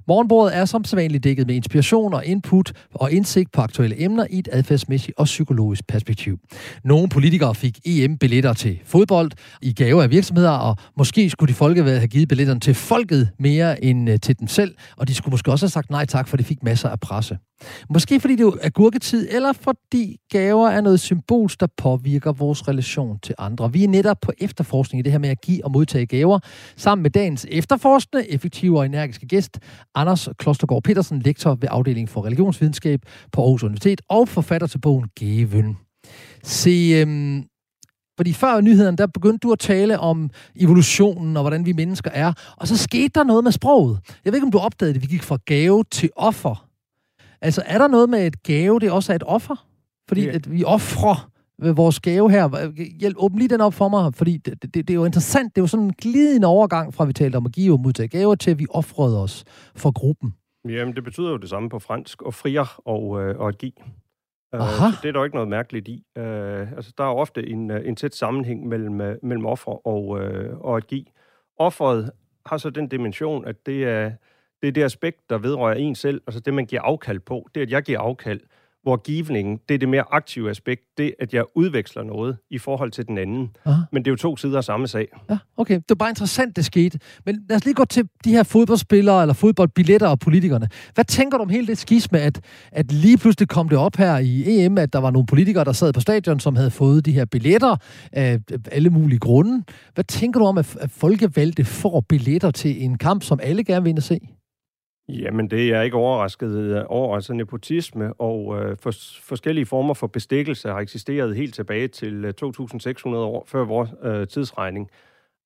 Morgenbordet er som sædvanligt dækket med inspiration og input og indsigt på aktuelle emner i et adfærdsmæssigt og psykologisk perspektiv. Nogle politikere fik EM-billetter til fodbold i gave af virksomheder, og måske skulle de folkevalgte have givet billetterne til folket mere end til dem selv, og de skulle måske også have sagt nej tak, for de fik masser af presse. Måske fordi det er gurketid, eller fordi gaver er noget symbols, der påvirker vores relation til andre. Vi er netop på efterforskning i det her med at give og modtage gaver, sammen med dagens efterforskende, effektive og energiske gæst, Anders Klostergaard Petersen, lektor ved afdelingen for religionsvidenskab på Aarhus Universitet og forfatter til bogen Gaven. Fordi før nyheden, der begyndte du at tale om evolutionen og hvordan vi mennesker er, og så skete der noget med sproget. Jeg ved ikke, om du opdagede det. Vi gik fra gave til offer. Altså, er der noget med et gave, det også er et offer? Fordi at vi offrer vores gave her. Hjælp, åbn lige den op for mig, fordi det er jo interessant. Det er jo sådan en glidende overgang fra, vi talte om at give og modtage gaver, til at vi offrede os for gruppen. Jamen, det betyder jo det samme på fransk. Og frier og at give. Så det er der ikke noget mærkeligt i. Altså, der er ofte en tæt sammenhæng mellem offer og at give. Offeret har så den dimension, at det er det aspekt, der vedrører en selv, altså det, man giver afkald på. Det, at jeg giver afkald, hvor givningen, det er det mere aktive aspekt, det, at jeg udveksler noget i forhold til den anden. Aha. Men det er jo to sider af samme sag. Ja, okay. Det var bare interessant, det skete. Men lad os lige gå til de her fodboldspillere, eller fodboldbilletter og politikerne. Hvad tænker du om hele det skisme, at lige pludselig kom det op her i EM, at der var nogle politikere, der sad på stadion, som havde fået de her billetter af alle mulige grunde. Hvad tænker du om, at folkevalgte får billetter til en kamp, som alle gerne vil ind og se? Jamen, det er ikke overrasket over. Altså, nepotisme og forskellige former for bestikkelse har eksisteret helt tilbage til 2.600 år før vores tidsregning.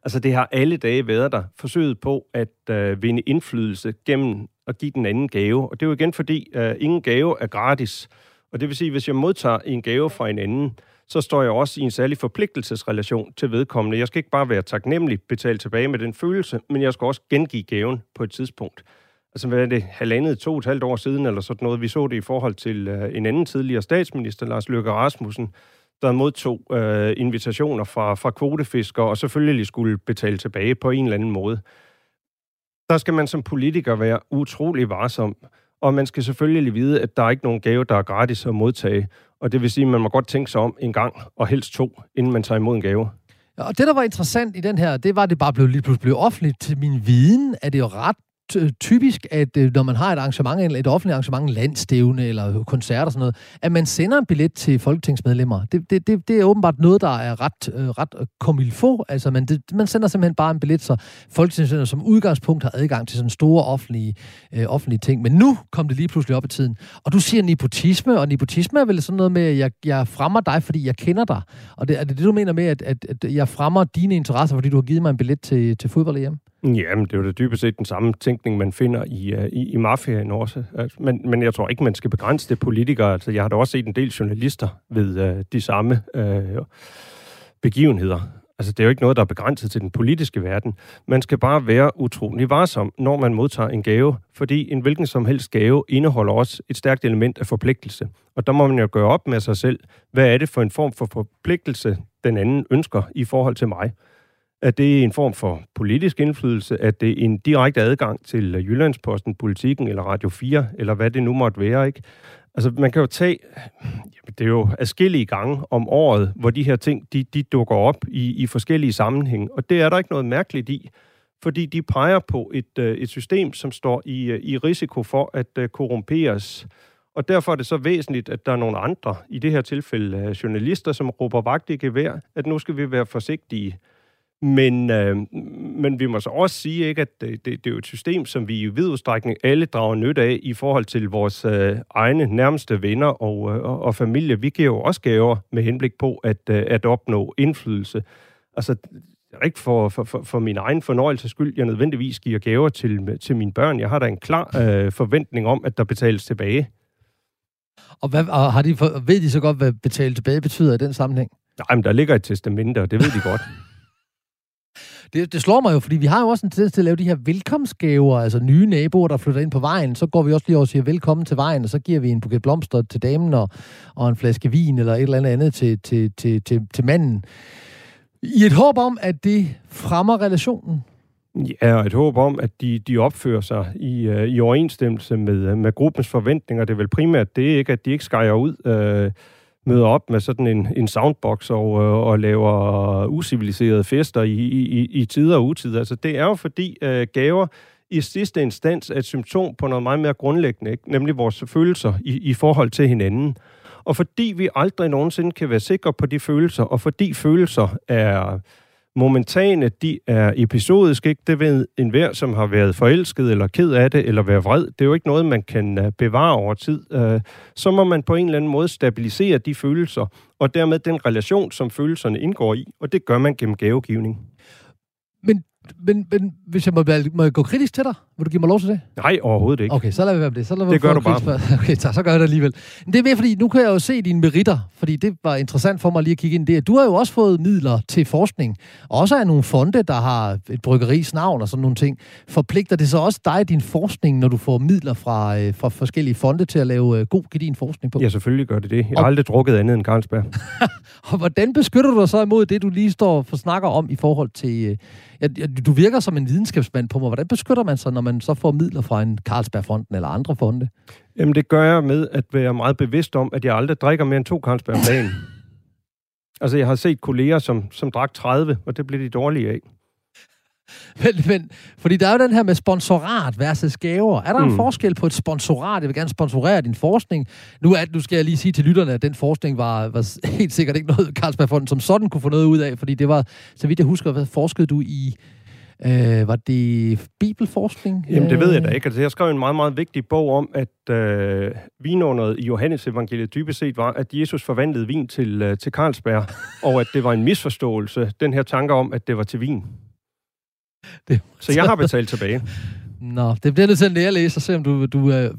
Altså, det har alle dage været der. Forsøget på at vinde indflydelse gennem at give den anden gave. Og det er jo igen, fordi ingen gave er gratis. Og det vil sige, at hvis jeg modtager en gave fra en anden, så står jeg også i en særlig forpligtelsesrelation til vedkommende. Jeg skal ikke bare være taknemmelig, betale tilbage med den følelse, men jeg skal også gengive gaven på et tidspunkt. Altså, hvad er det, 1,5-2,5 år siden, eller sådan noget, vi så det i forhold til en anden tidligere statsminister, Lars Løkke Rasmussen, der modtog invitationer fra kvotefiskere, og selvfølgelig skulle betale tilbage på en eller anden måde. Der skal man som politiker være utrolig varsom, og man skal selvfølgelig vide, at der er ikke nogen gave, der er gratis at modtage, og det vil sige, at man må godt tænke sig om en gang, og helst to, inden man tager imod en gave. Og det, der var interessant i den her, det var, at det bare blev lige pludselig blev offentligt. Til min viden er det jo ret typisk, at når man har et arrangement, et offentligt arrangement, landstævne eller koncerter og sådan noget, at man sender en billet til folketingsmedlemmer. Det er åbenbart noget, der er ret komilfo. Altså, man sender simpelthen bare en billet, så folketingsmedlemmer som udgangspunkt har adgang til sådan store offentlige ting. Men nu kom det lige pludselig op i tiden. Og du siger nepotisme, og nepotisme er vel sådan noget med, at jeg fremmer dig, fordi jeg kender dig. Og det, er det du mener med, at jeg fremmer dine interesser, fordi du har givet mig en billet til fodbold hjem? Jamen, det er jo da dybest set den samme tænkning, man finder i mafiaen også. Altså, men jeg tror ikke, man skal begrænse det politikere. Altså, jeg har da også set en del journalister ved de samme begivenheder. Altså, det er jo ikke noget, der er begrænset til den politiske verden. Man skal bare være utrolig varsom, når man modtager en gave, fordi en hvilken som helst gave indeholder også et stærkt element af forpligtelse. Og der må man jo gøre op med sig selv, hvad er det for en form for forpligtelse, den anden ønsker i forhold til mig? At det er en form for politisk indflydelse, at det er en direkte adgang til Jyllandsposten, Politiken eller Radio 4, eller hvad det nu måtte være, ikke? Altså, man kan jo tage, det er jo adskillige gange om året, hvor de her ting, de dukker op i forskellige sammenhæng, og det er der ikke noget mærkeligt i, fordi de peger på et system, som står i risiko for at korrumperes. Og derfor er det så væsentligt, at der er nogle andre, i det her tilfælde journalister, som råber vagt i gevær, at nu skal vi være forsigtige. Men vi må så også sige, ikke, at det er jo et system, som vi i vid udstrækning alle drager nytte af i forhold til vores egne nærmeste venner og familie. Vi giver jo også gaver med henblik på at opnå indflydelse. Altså ikke for min egen fornøjelses skyld, jeg nødvendigvis giver gaver til mine børn. Jeg har da en klar forventning om, at der betales tilbage. Ved de så godt, hvad betale tilbage betyder i den sammenhæng? Nej, men der ligger et testamente, og det ved de godt. Det slår mig jo, fordi vi har jo også en tendens til at lave de her velkomstgaver, altså nye naboer, der flytter ind på vejen. Så går vi også lige over og siger velkommen til vejen, og så giver vi en buket blomster til damen og en flaske vin eller et eller andet til manden. I et håb om, at det fremmer relationen. Ja, og et håb om, at de opfører sig i overensstemmelse med gruppens forventninger. Det er vel primært det, ikke, at de ikke skærer ud, møder op med sådan en soundbox og laver usiviliserede fester i tider og utider. Altså, det er jo fordi gaver i sidste instans er et symptom på noget meget mere grundlæggende, ikke? Nemlig vores følelser i forhold til hinanden. Og fordi vi aldrig nogensinde kan være sikre på de følelser, og fordi følelser er momentane, de er episodiske, ikke? Det ved enhver, som har været forelsket eller ked af det, eller været vred. Det er jo ikke noget, man kan bevare over tid. Så må man på en eller anden måde stabilisere de følelser, og dermed den relation, som følelserne indgår i, og det gør man gennem gavegivning. Men hvis jeg må jeg gå kritisk til dig, vil du give mig lov til det? Nej, overhovedet ikke. Okay, så lader vi være med det. Det gør du bare. Okay, så gør jeg det alligevel. Men det er mere, fordi nu kan jeg jo se dine meritter, fordi det var interessant for mig lige at kigge ind i det. Du har jo også fået midler til forskning, og også af nogle fonde, der har et bryggeris navn og sådan nogle ting. Forpligter det så også dig i din forskning, når du får midler fra forskellige fonde til at lave god gedigen forskning på? Ja, selvfølgelig gør det det. Jeg har aldrig drukket andet end Carlsberg. Og hvordan beskytter du dig så imod det, du lige står og snakker om i forhold til... Du virker som en videnskabsmand på mig. Hvordan beskytter man sig, når man så får midler fra en Carlsbergfonden eller andre fonde? Jamen, det gør jeg med at være meget bevidst om, at jeg aldrig drikker mere end 2 Carlsberg om dagen. Altså, jeg har set kolleger, som drak 30, og det blev de dårlige af. Men, fordi der er jo den her med sponsorat versus gaver. Er der en forskel på et sponsorat? Jeg vil gerne sponsorere din forskning. Nu skal jeg lige sige til lytterne, at den forskning var helt sikkert ikke noget, Carlsbergfonden som sådan kunne få noget ud af, fordi det var, så vidt jeg husker, hvad forskede du i? Var det bibelforskning? Jamen, det ved jeg da ikke. Altså, jeg skrev en meget, meget vigtig bog om, at vinunderet i Johannes evangeliet dybest set var, at Jesus forvandlede vin til Carlsberg, og at det var en misforståelse, den her tanke om, at det var til vin. Så jeg har betalt tilbage. Nå, det bliver nødt til at nærlæse og se, om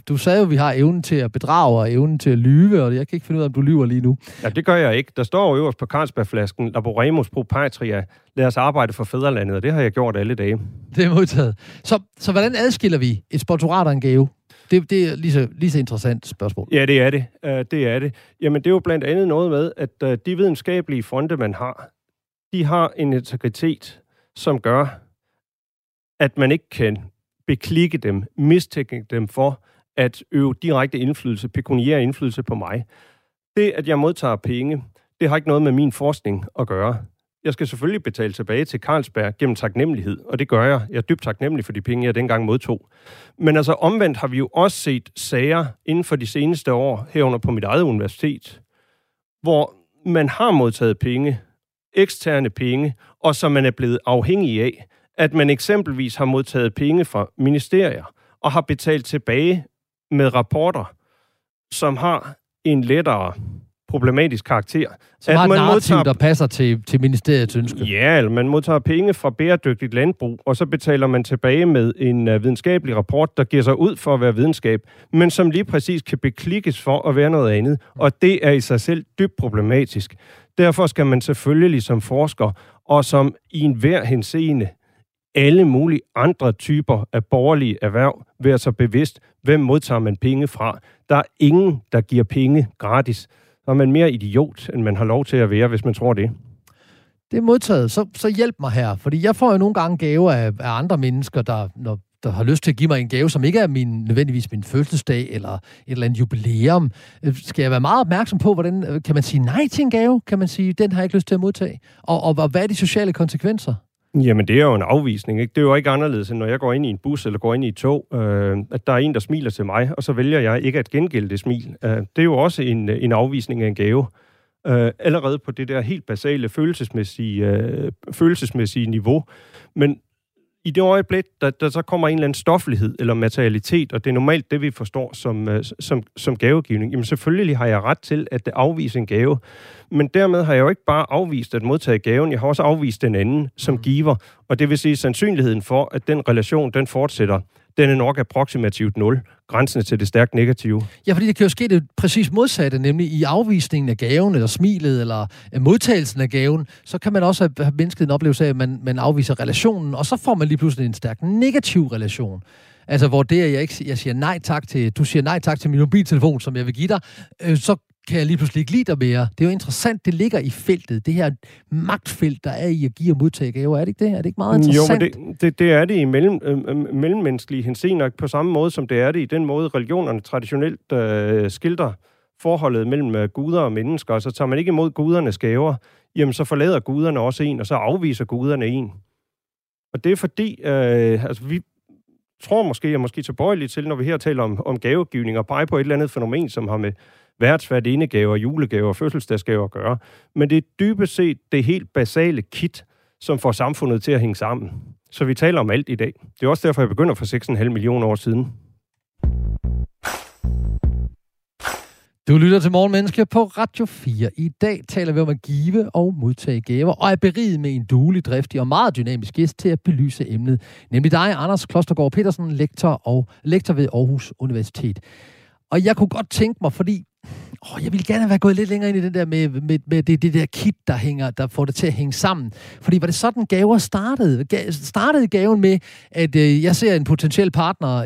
du sagde jo, at vi har evnen til at bedrage og evnen til at lyve, og jeg kan ikke finde ud af, om du lyver lige nu. Ja, det gør jeg ikke. Der står jo øverst på Carlsbergflasken, Laboremus pro patria, lad os arbejde for fædrelandet, og det har jeg gjort alle dage. Det er modtaget. Så hvordan adskiller vi et sponsorat og en gave? Det er lige så interessant spørgsmål. Ja, det er det. Jamen, det er jo blandt andet noget med, at de videnskabelige fonde, man har, de har en integritet, som gør, at man ikke kan beklikke dem, mistænke dem for at øve direkte indflydelse, pekuniær indflydelse på mig. Det, at jeg modtager penge, det har ikke noget med min forskning at gøre. Jeg skal selvfølgelig betale tilbage til Carlsberg gennem taknemmelighed, og det gør jeg. Jeg er dybt taknemmelig for de penge, jeg dengang modtog. Men altså omvendt har vi jo også set sager inden for de seneste år, herunder på mit eget universitet, hvor man har modtaget penge, eksterne penge, og som man er blevet afhængig af, at man eksempelvis har modtaget penge fra ministerier og har betalt tilbage med rapporter, som har en lettere problematisk karakter. Så har man narrativ, der passer til ministeriets ønske. Ja, eller man modtager penge fra bæredygtigt landbrug, og så betaler man tilbage med en videnskabelig rapport, der giver sig ud for at være videnskab, men som lige præcis kan beklikkes for at være noget andet, og det er i sig selv dybt problematisk. Derfor skal man selvfølgelig som forsker, og som i enhver henseende, alle mulige andre typer af borgerlige erhverv, være så bevidst, hvem modtager man penge fra. Der er ingen, der giver penge gratis. Så er man mere idiot, end man har lov til at være, hvis man tror det. Det er modtaget. Så hjælp mig her, fordi jeg får jo nogle gange gaver af andre mennesker, der har lyst til at give mig en gave, som ikke er nødvendigvis min fødselsdag eller et eller andet jubilæum. Skal jeg være meget opmærksom på, hvordan kan man sige nej til en gave? Kan man sige, den har jeg ikke lyst til at modtage? Og hvad er de sociale konsekvenser? Jamen, det er jo en afvisning, ikke? Det er jo ikke anderledes, end når jeg går ind i en bus eller går ind i et tog, at der er en, der smiler til mig, og så vælger jeg ikke at gengælde det smil. Det er jo også en afvisning af en gave. allerede på det der helt basale følelsesmæssige niveau. Men i det øjeblik, der så kommer en eller anden stoflighed eller materialitet, og det er normalt det, vi forstår som gavegivning, jamen selvfølgelig har jeg ret til at afvise en gave, men dermed har jeg jo ikke bare afvist at modtage gaven, jeg har også afvist den anden som giver, og det vil sige, sandsynligheden for, at den relation, den fortsætter, den er nok approximativt 0, grænsen til det stærkt negative. Ja, fordi det kan jo ske det præcis modsatte, nemlig i afvisningen af gaven, eller smilet, eller modtagelsen af gaven, så kan man også have mennesket en oplevelse af, at man afviser relationen, og så får man lige pludselig en stærk negativ relation. Altså, hvor det, at jeg siger nej tak til, du siger nej tak til min mobiltelefon, som jeg vil give dig, så kan jeg lige pludselig ikke lide dig mere. Det er jo interessant, det ligger i feltet. Det her magtfelt, der er i at give og modtage gaver, er det ikke det? Er det ikke meget interessant? Jo, men det er det i mellemmenneskelige henseender, på samme måde som det er det i den måde, religionerne traditionelt skildrer forholdet mellem guder og mennesker, og så tager man ikke imod gudernes gaver, jamen så forlader guderne også en, og så afviser guderne en. Og det er fordi, vi tror måske, jeg er måske tilbøjelige til, når vi her taler om gavegivning, og peger på et eller andet fænomen, som har med værtsværtindegaver, julegaver og fødselsdagsgaver at gøre. Men det er dybest set det helt basale kit, som får samfundet til at hænge sammen. Så vi taler om alt i dag. Det er også derfor, jeg begynder for 6,5 millioner år siden. Du lytter til Morgenmenneske på Radio 4. I dag taler vi om at give og modtage gaver, og er beriget med en duelig, driftig og meget dynamisk gæst til at belyse emnet. Nemlig dig, Anders Klostergaard Petersen, lektor ved Aarhus Universitet. Og jeg kunne godt tænke mig, fordi jeg ville gerne være gået lidt længere ind i den der med det der kit, der får det til at hænge sammen. Fordi var det sådan, gaver startede? Startede gaven med, at jeg ser en potentiel partner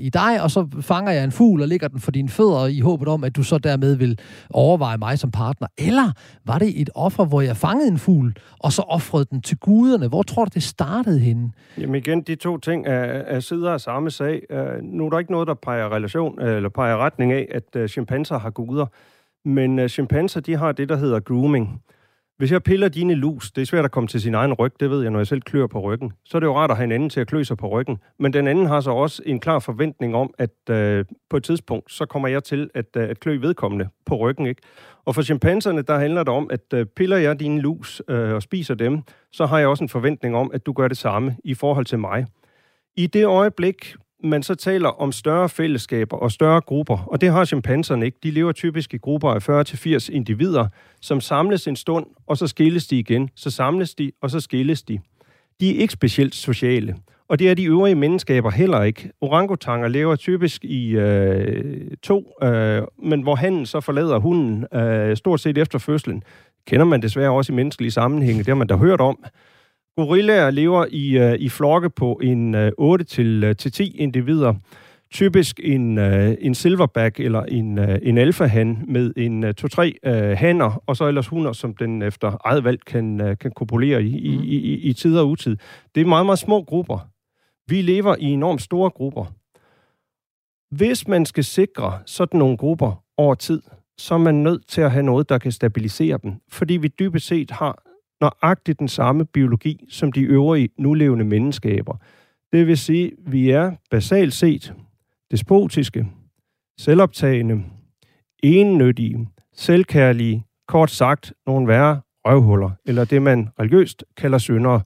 i dig, og så fanger jeg en fugl og lægger den for dine fødder i håbet om, at du så dermed vil overveje mig som partner. Eller var det et offer, hvor jeg fangede en fugl, og så ofrede den til guderne? Hvor tror du, det startede henne? Jamen igen, de to ting er sider af samme sag. Nu er der ikke noget, der peger relation, eller peger retning af, at chimpanser har guder. Men chimpanser, de har det, der hedder grooming. Hvis jeg piller dine lus, det er svært at komme til sin egen ryg, det ved jeg, når jeg selv klør på ryggen. Så er det jo rart at have en anden til at klø sig på ryggen. Men den anden har så også en klar forventning om, at på et tidspunkt, så kommer jeg til at klø vedkommende på ryggen, ikke? Og for chimpanserne, der handler det om, at piller jeg dine lus og spiser dem, så har jeg også en forventning om, at du gør det samme i forhold til mig. I det øjeblik man så taler om større fællesskaber og større grupper, og det har chimpanserne ikke. De lever typisk i grupper af 40-80 individer, som samles en stund, og så skilles de igen. Så samles de, og så skilles de. De er ikke specielt sociale, og det er de øvrige menneskeskaber heller ikke. Orangutanger lever typisk i to, men hvor hannen så forlader hunden stort set efter fødslen. Kender man desværre også i menneskelige sammenhænge, det har man da hørt om. Gorillaer lever i flokke på en 8-10 individer. Typisk en silverback eller en alfahan med en 2-3 hanner, og så ellers hunner, som den efter eget valg kan kopulere i tid og utid. Det er meget, meget små grupper. Vi lever i enormt store grupper. Hvis man skal sikre sådan nogle grupper over tid, så er man nødt til at have noget, der kan stabilisere dem, fordi vi dybest set har nøjagtigt den samme biologi, som de øvrige nulevende menneskeskaber. Det vil sige, at vi er basalt set despotiske, selvoptagende, ennyttige, selvkærlige, kort sagt nogle værre røvhuller, eller det, man religiøst kalder syndere.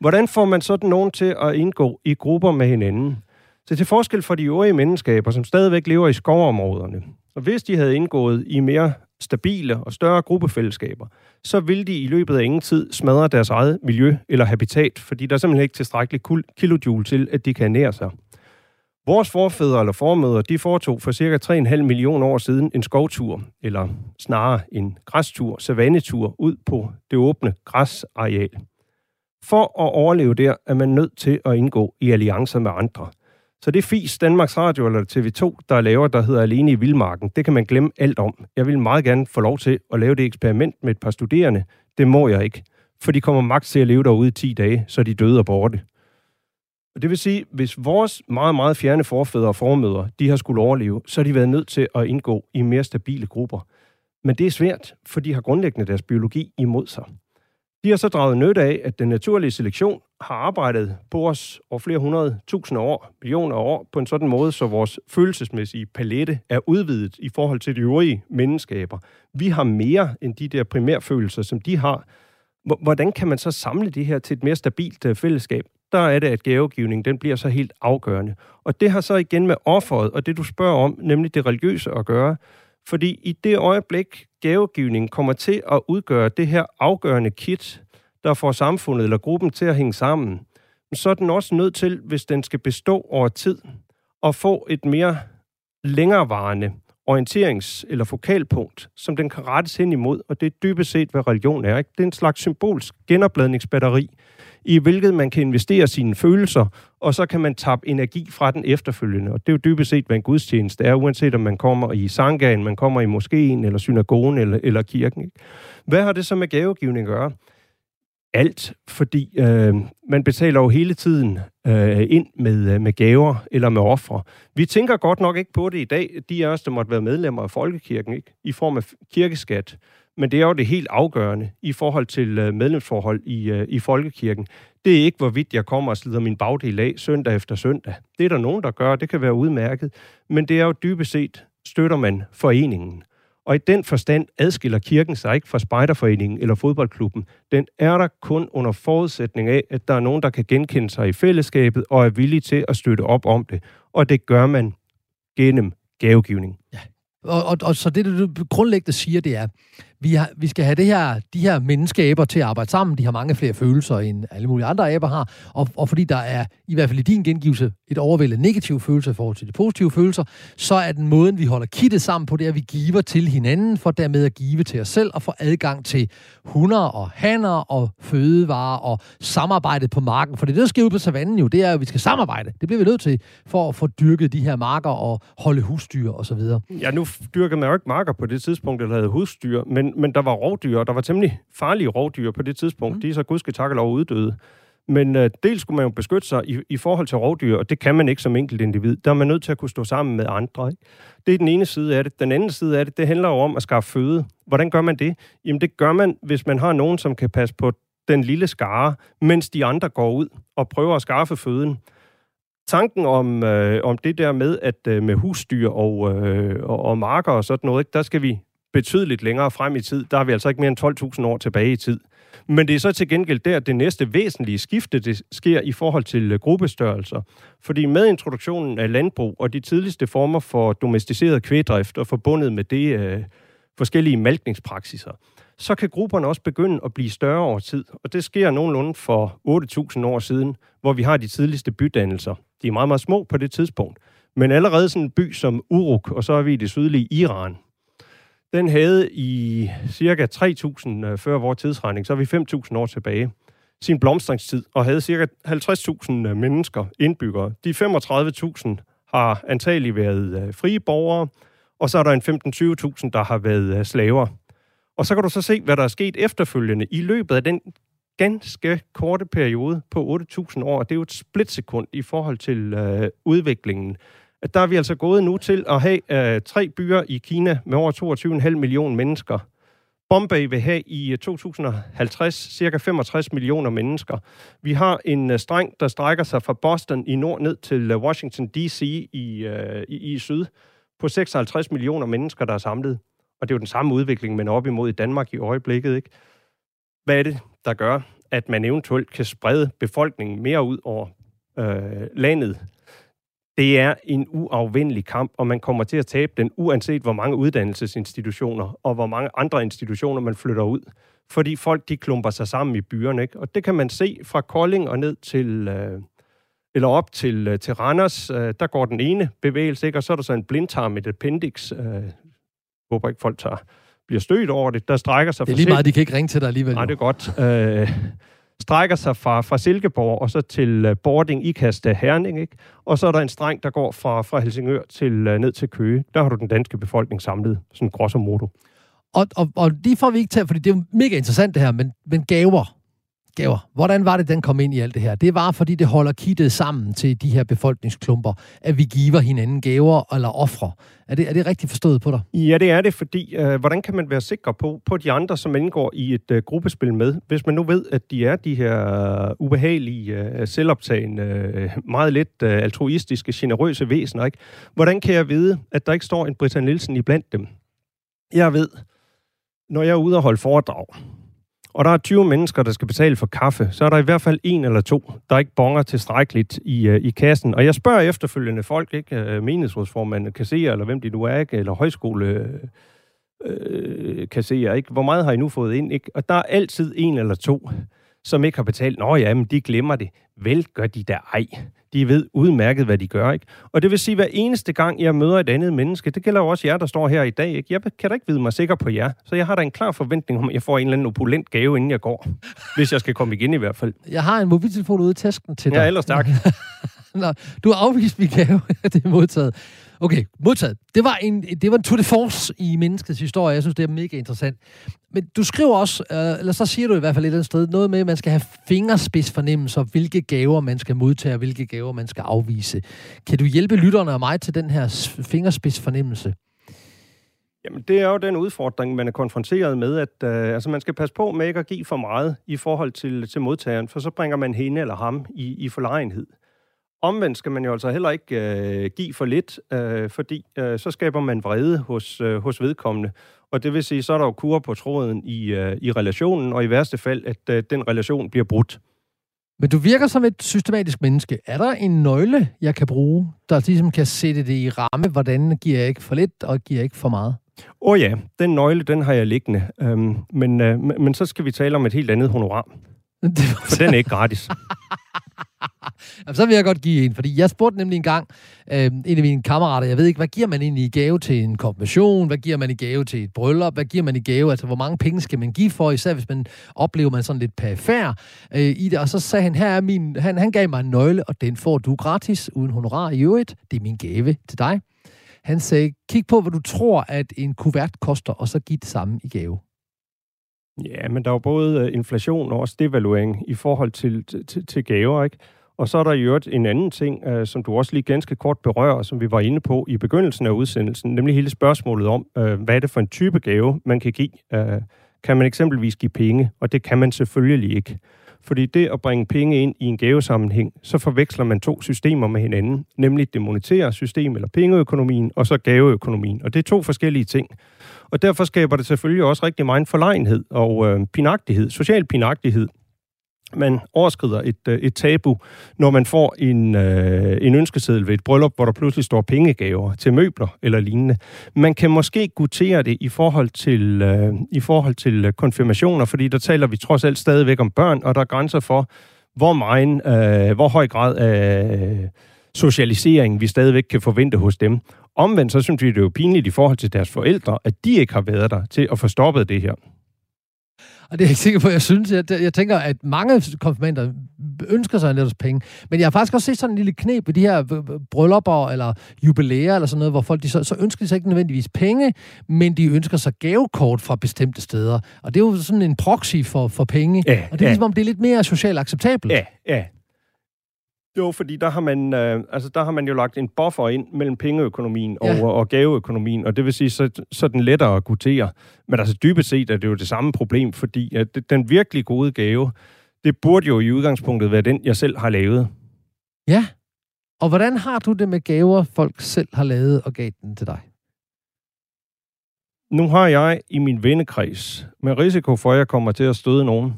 Hvordan får man sådan nogen til at indgå i grupper med hinanden? Så til forskel fra de øvrige menneskeskaber, som stadigvæk lever i skovområderne, og hvis de havde indgået i mere stabile og større gruppefællesskaber, så vil de i løbet af ingen tid smadre deres eget miljø eller habitat, fordi der er simpelthen ikke tilstrækkeligt kilojoule til, at de kan ernære sig. Vores forfædre eller formødre, de foretog for cirka 3,5 millioner år siden en skovtur, eller snarere en græstur, savannetur, ud på det åbne græsareal. For at overleve der, er man nødt til at indgå i alliancer med andre. Så det fis, Danmarks Radio eller TV2, der laver, der hedder Alene i Vildmarken, det kan man glemme alt om. Jeg vil meget gerne få lov til at lave det eksperiment med et par studerende. Det må jeg ikke, for de kommer maks til at leve derude i 10 dage, så de døde og borte. Og det vil sige, hvis vores meget, meget fjerne forfædre og formødre, de har skulle overleve, så har de været nødt til at indgå i mere stabile grupper. Men det er svært, for de har grundlæggende deres biologi imod sig. De har så draget nytte af, at den naturlige selektion har arbejdet på os over flere 100.000 år, millioner år, på en sådan måde, så vores følelsesmæssige palette er udvidet i forhold til de øvrige menneskeaber. Vi har mere end de der primærfølelser, som de har. Hvordan kan man så samle det her til et mere stabilt fællesskab? Der er det, at gavegivningen den bliver så helt afgørende. Og det har så igen med offeret og det, du spørger om, nemlig det religiøse at gøre. Fordi i det øjeblik, gavegivningen kommer til at udgøre det her afgørende kit, der får samfundet eller gruppen til at hænge sammen, så er den også nødt til, hvis den skal bestå over tid, at få et mere længerevarende orienterings- eller fokalpunkt, som den kan rettes hen imod, og det er dybest set, hvad religion er. Ikke? Det er en slags symbolsk genopladningsbatteri, i hvilket man kan investere sine følelser, og så kan man tabe energi fra den efterfølgende. Og det er jo dybest set, hvad en gudstjeneste er, uanset om man kommer i sangaen, man kommer i moskeen, eller synagogen, eller kirken. Ikke? Hvad har det så med gavegivning at gøre? Alt, fordi man betaler jo hele tiden ind med gaver eller med ofre. Vi tænker godt nok ikke på det i dag, de af os, der måtte være medlemmer af Folkekirken, ikke? I form af kirkeskat. Men det er jo det helt afgørende i forhold til medlemsforhold i Folkekirken. Det er ikke, hvorvidt jeg kommer og slider min bagdel af søndag efter søndag. Det er der nogen, der gør, det kan være udmærket. Men det er jo dybest set, støtter man foreningen. Og i den forstand adskiller kirken sig ikke fra spejderforeningen eller fodboldklubben. Den er der kun under forudsætning af, at der er nogen, der kan genkende sig i fællesskabet og er villige til at støtte op om det. Og det gør man gennem gavegivning. Ja. Og så det, du grundlæggende siger, det er, vi skal have de her menneskeaber til at arbejde sammen. De har mange flere følelser, end alle mulige andre aber har. Og fordi der er, i hvert fald i din gengivelse, et overvældet negativ følelse i forhold til de positive følelser, så er den måden, vi holder kittet sammen på, det er, at vi giver til hinanden, for dermed at give til os selv og få adgang til hunder og hanner og fødevarer og samarbejdet på marken. For det, der sker ud på savannen jo, det er, at vi skal samarbejde. Det bliver vi nødt til for at få dyrket de her marker og holde husdyr osv. Ja, nu dyrker man jo ikke marker på det tidspunkt, der havde husdyr, men der var rovdyr, og der var temmelig farlige rovdyr på det tidspunkt. De er så gudskelov uddøde. Men dels skulle man jo beskytte sig i forhold til rovdyr, og det kan man ikke som enkelt individ. Der er man nødt til at kunne stå sammen med andre. Ikke? Det er den ene side af det. Den anden side af det, det handler jo om at skaffe føde. Hvordan gør man det? Jamen det gør man, hvis man har nogen, som kan passe på den lille skare, mens de andre går ud og prøver at skaffe føden. Tanken om det der med, at med husdyr og marker og sådan noget, ikke? Der skal vi betydeligt længere frem i tid. Der er vi altså ikke mere end 12.000 år tilbage i tid. Men det er så til gengæld der, det næste væsentlige skifte, det sker i forhold til gruppestørrelser. Fordi med introduktionen af landbrug og de tidligste former for domesticeret kvægdrift og forbundet med det forskellige malkningspraksiser, så kan grupperne også begynde at blive større over tid. Og det sker nogenlunde for 8.000 år siden, hvor vi har de tidligste bydannelser. De er meget, meget små på det tidspunkt. Men allerede sådan en by som Uruk, og så er vi i det sydlige Iran, den havde i ca. 3.000 før vores tidsregning, så er vi 5.000 år tilbage, sin blomstringstid, og havde ca. 50.000 mennesker, indbyggere. De 35.000 har antagelig været frie borgere, og så er der en 15-20.000, der har været slaver. Og så kan du så se, hvad der er sket efterfølgende i løbet af den ganske korte periode på 8.000 år. Det er jo et splitsekund i forhold til udviklingen. At der er vi altså gået nu til at have 3 byer i Kina med over 22,5 millioner mennesker. Bombay vil have i 2050 cirka 65 millioner mennesker. Vi har en streng, der strækker sig fra Boston i nord ned til Washington D.C. i syd på 56 millioner mennesker, der er samlet. Og det er jo den samme udvikling, man er op imod i Danmark i øjeblikket, ikke? Hvad er det, der gør, at man eventuelt kan sprede befolkningen mere ud over landet? Det er en uafvendelig kamp, og man kommer til at tabe den, uanset hvor mange uddannelsesinstitutioner og hvor mange andre institutioner, man flytter ud. Fordi folk, de klumper sig sammen i byerne, ikke? Og det kan man se fra Kolding og ned til, eller op til Randers. Der går den ene bevægelse, ikke? Og så er der så en blindtarm, et appendix. Jeg håber ikke, folk bliver stødt over det. Der strækker sig fra... Det er lige meget, de kan ikke ringe til dig alligevel. Nej, det er godt. Strækker sig fra Silkeborg og så til Bording, Ikast, Herning, ikke? Og så er der en streng, der går fra Helsingør til ned til Køge. Der har du den danske befolkning samlet, sådan grosso modo. Og de får vi ikke til, fordi det er jo mega interessant det her, men gaver. gaver. Hvordan var det, den kom ind i alt det her? Det var, fordi det holder kittet sammen til de her befolkningsklumper, at vi giver hinanden gaver eller ofre. Er det rigtigt forstået på dig? Ja, det er det, fordi hvordan kan man være sikker på de andre, som indgår i et gruppespil med, hvis man nu ved, at de er de her ubehagelige, selvoptagende, meget lidt altruistiske, generøse væsener, ikke? Hvordan kan jeg vide, at der ikke står en Britta Nielsen iblandt dem? Jeg ved, når jeg er ude og holde foredrag, og der er 20 mennesker, der skal betale for kaffe, så er der i hvert fald en eller to, der ikke bonger tilstrækkeligt i kassen. Og jeg spørger efterfølgende folk, ikke menighedsrådsformanden, kasserer, eller hvem de nu er, ikke, eller højskole kasserer, ikke, hvor meget har I nu fået ind? Ikke? Og der er altid en eller to, som ikke har betalt. Nå ja, men de glemmer det. Vel gør de da ej. De ved udmærket, hvad de gør, ikke? Og det vil sige, hver eneste gang, jeg møder et andet menneske, det gælder jo også jer, der står her i dag, ikke? Jeg kan da ikke vide mig sikker på jer, så jeg har da en klar forventning om, at jeg får en eller anden opulent gave, inden jeg går. Hvis jeg skal komme igen i hvert fald. Jeg har en mobiltelefon ude i tasken til dig. Ja, ellers tak. Nå, du har afvist min gave. Det er modtaget. Okay, modtaget. Det var en tour de force i menneskets historie. Jeg synes, det er mega interessant. Men du skriver også, eller så siger du i hvert fald et eller andet sted, noget med, at man skal have fingerspidsfornemmelser, hvilke gaver man skal modtage, og hvilke gaver man skal afvise. Kan du hjælpe lytterne og mig til den her fingerspidsfornemmelse? Jamen, det er jo den udfordring, man er konfronteret med, at man skal passe på med ikke at give for meget i forhold til modtageren, for så bringer man hende eller ham i forlegenhed. Omvendt skal man jo altså heller ikke give for lidt, fordi så skaber man vrede hos vedkommende. Og det vil sige, så er der jo kurre på tråden i relationen, og i værste fald, at den relation bliver brudt. Men du virker som et systematisk menneske. Er der en nøgle, jeg kan bruge, der ligesom kan sætte det i ramme? Hvordan giver jeg ikke for lidt, og giver jeg ikke for meget? Åh ja, den nøgle, den har jeg liggende. Men så skal vi tale om et helt andet honorar. For den er ikke gratis. Jamen, så vil jeg godt give en, fordi jeg spurgte nemlig engang en af mine kammerater, jeg ved ikke, hvad giver man egentlig i gave til en konfirmation, hvad giver man i gave til et bryllup, hvad giver man i gave, altså hvor mange penge skal man give for, især hvis man oplever man sådan lidt perifær i det, og så sagde han, han gav mig en nøgle, og den får du gratis, uden honorar i øvrigt, det er min gave til dig. Han sagde, kig på, hvad du tror, at en kuvert koster, og så giv det samme i gave. Ja, men der er jo både inflation og også devaluering i forhold til gaver, ikke? Og så er der i øvrigt en anden ting, som du også lige ganske kort berører, som vi var inde på i begyndelsen af udsendelsen, nemlig hele spørgsmålet om, hvad er det for en type gave, man kan give? Kan man eksempelvis give penge? Og det kan man selvfølgelig ikke. Fordi det at bringe penge ind i en gavesammenhæng, så forveksler man to systemer med hinanden, nemlig det monetære system eller pengeøkonomien, og så gaveøkonomien. Og det er to forskellige ting. Og derfor skaber det selvfølgelig også rigtig meget forlegenhed og pinagtighed, social pinagtighed. Man overskrider et tabu, når man får en ønskeseddel ved et bryllup, hvor der pludselig står pengegaver til møbler eller lignende. Man kan måske guttere det i forhold til konfirmationer, fordi der taler vi trods alt stadigvæk om børn, og der er grænser for, hvor høj grad af socialisering vi stadigvæk kan forvente hos dem. Omvendt så synes vi, det er jo pinligt i forhold til deres forældre, at de ikke har været der til at få stoppet det her. Og det er jeg ikke sikker på, jeg synes. Jeg tænker, at mange konfirmander ønsker sig en lidt penge. Men jeg har faktisk også set sådan en lille knep ved de her bryllupper eller jubilæer eller sådan noget, hvor folk så ønsker sig ikke nødvendigvis penge, men de ønsker sig gavekort fra bestemte steder. Og det er jo sådan en proxy for penge. Ja, og det er ligesom, om det er lidt mere socialt acceptabelt. Ja, ja. Jo, fordi der har man jo lagt en buffer ind mellem pengeøkonomien og gaveøkonomien, og det vil sige, så den lettere at guttere. Men altså dybest set er det jo det samme problem, fordi at den virkelig gode gave, det burde jo i udgangspunktet være den, jeg selv har lavet. Ja, og hvordan har du det med gaver, folk selv har lavet og gav den til dig? Nu har jeg i min vennekreds, med risiko for, at jeg kommer til at støde nogen,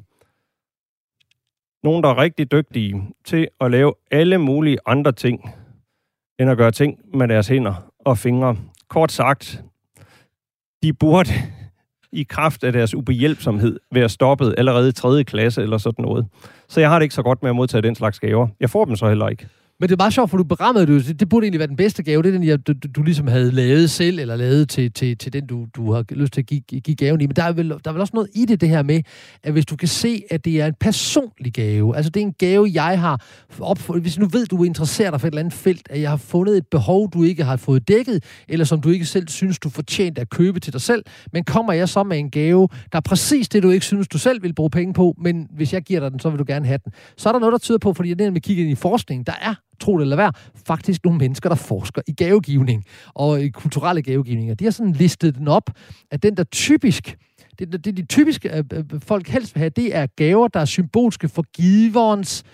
der er rigtig dygtige til at lave alle mulige andre ting, end at gøre ting med deres hænder og fingre. Kort sagt, de burde i kraft af deres ubehjælpsomhed være stoppet allerede i 3. klasse eller sådan noget. Så jeg har det ikke så godt med at modtage den slags gaver. Jeg får dem så heller ikke. Men det er meget sjovt, for du berammede det. Det burde egentlig være den bedste gave. Det er den, du ligesom havde lavet selv, eller lavet til den, du har lyst til at give gaven i. Men der er vel også noget i det her med, at hvis du kan se, at det er en personlig gave. Altså, det er en gave, jeg har opfundet. Hvis nu ved, du interesserer dig for et eller andet felt, at jeg har fundet et behov, du ikke har fået dækket, eller som du ikke selv synes, du fortjente at købe til dig selv. Men kommer jeg så med en gave, der er præcis det, du ikke synes, du selv vil bruge penge på, men hvis jeg giver dig den, så vil du gerne have den. Så er der noget, der tyder på, fordi jeg nemlig kigger ind i forskningen, der er, tro det eller hvad, faktisk nogle mennesker, der forsker i gavegivning og i kulturelle gavegivninger. De har sådan listet den op, at den, der typisk, det de typiske folk helst vil have, det er gaver, der er symbolske for giverens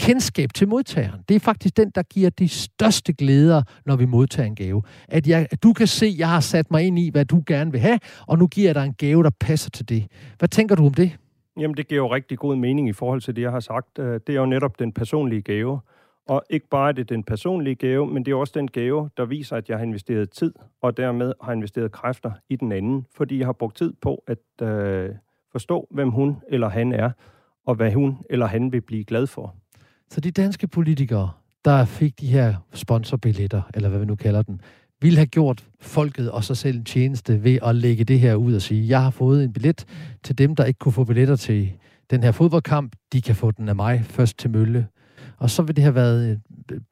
kendskab til modtageren. Det er faktisk den, der giver de største glæder, når vi modtager en gave. At du kan se, at jeg har sat mig ind i, hvad du gerne vil have, og nu giver jeg dig en gave, der passer til det. Hvad tænker du om det? Jamen, det giver jo rigtig god mening i forhold til det, jeg har sagt. Det er jo netop den personlige gave. Og ikke bare er det den personlige gave, men det er også den gave, der viser, at jeg har investeret tid, og dermed har investeret kræfter i den anden, fordi jeg har brugt tid på at forstå, hvem hun eller han er, og hvad hun eller han vil blive glad for. Så de danske politikere, der fik de her sponsorbilletter, eller hvad vi nu kalder den, ville have gjort folket og sig selv en tjeneste ved at lægge det her ud og sige, jeg har fået en billet til dem, der ikke kunne få billetter til den her fodboldkamp, de kan få den af mig først til Mølle. Og så vil det have været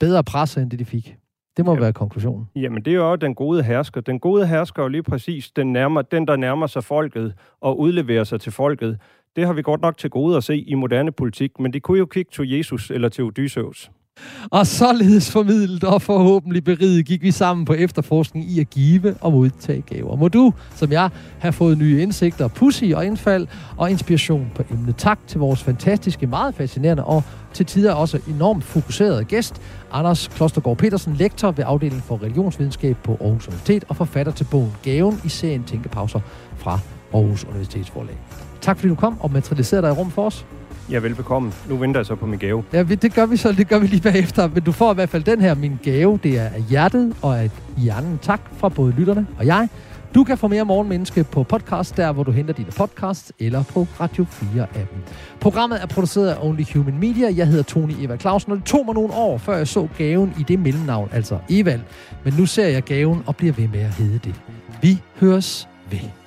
bedre presse, end det de fik. Det må være konklusionen. Jamen, det er jo den gode hersker. Den gode hersker er jo lige præcis den, der nærmer sig folket og udleverer sig til folket. Det har vi godt nok til gode at se i moderne politik, men det kunne jo kigge til Jesus eller til Odysseus. Og således formidlet og forhåbentlig beriget gik vi sammen på efterforskning i at give og modtage gaver. Må du, som jeg, have fået nye indsigter, pudsige og indfald og inspiration på emnet. Tak til vores fantastiske, meget fascinerende og til tider også enormt fokuserede gæst, Anders Klostergaard Petersen, lektor ved afdelingen for religionsvidenskab på Aarhus Universitet og forfatter til bogen Gaven i serien Tænkepauser fra Aarhus Universitetsforlag. Tak fordi du kom og materialiserede dig i rum for os. Ja, velbekomme. Nu venter jeg så på min gave. Ja, det gør vi så. Det gør vi lige bagefter. Men du får i hvert fald den her, min gave. Det er af hjertet og af hjernen. Tak fra både lytterne og jeg. Du kan få mere Morgenmenneske på podcast, der hvor du henter dine podcasts, eller på Radio 4-appen. Programmet er produceret af Only Human Media. Jeg hedder Tony Ivan Clausen, og det tog mig nogle år, før jeg så gaven i det mellemnavn, altså Evald. Men nu ser jeg gaven og bliver ved med at hedde det. Vi høres ved.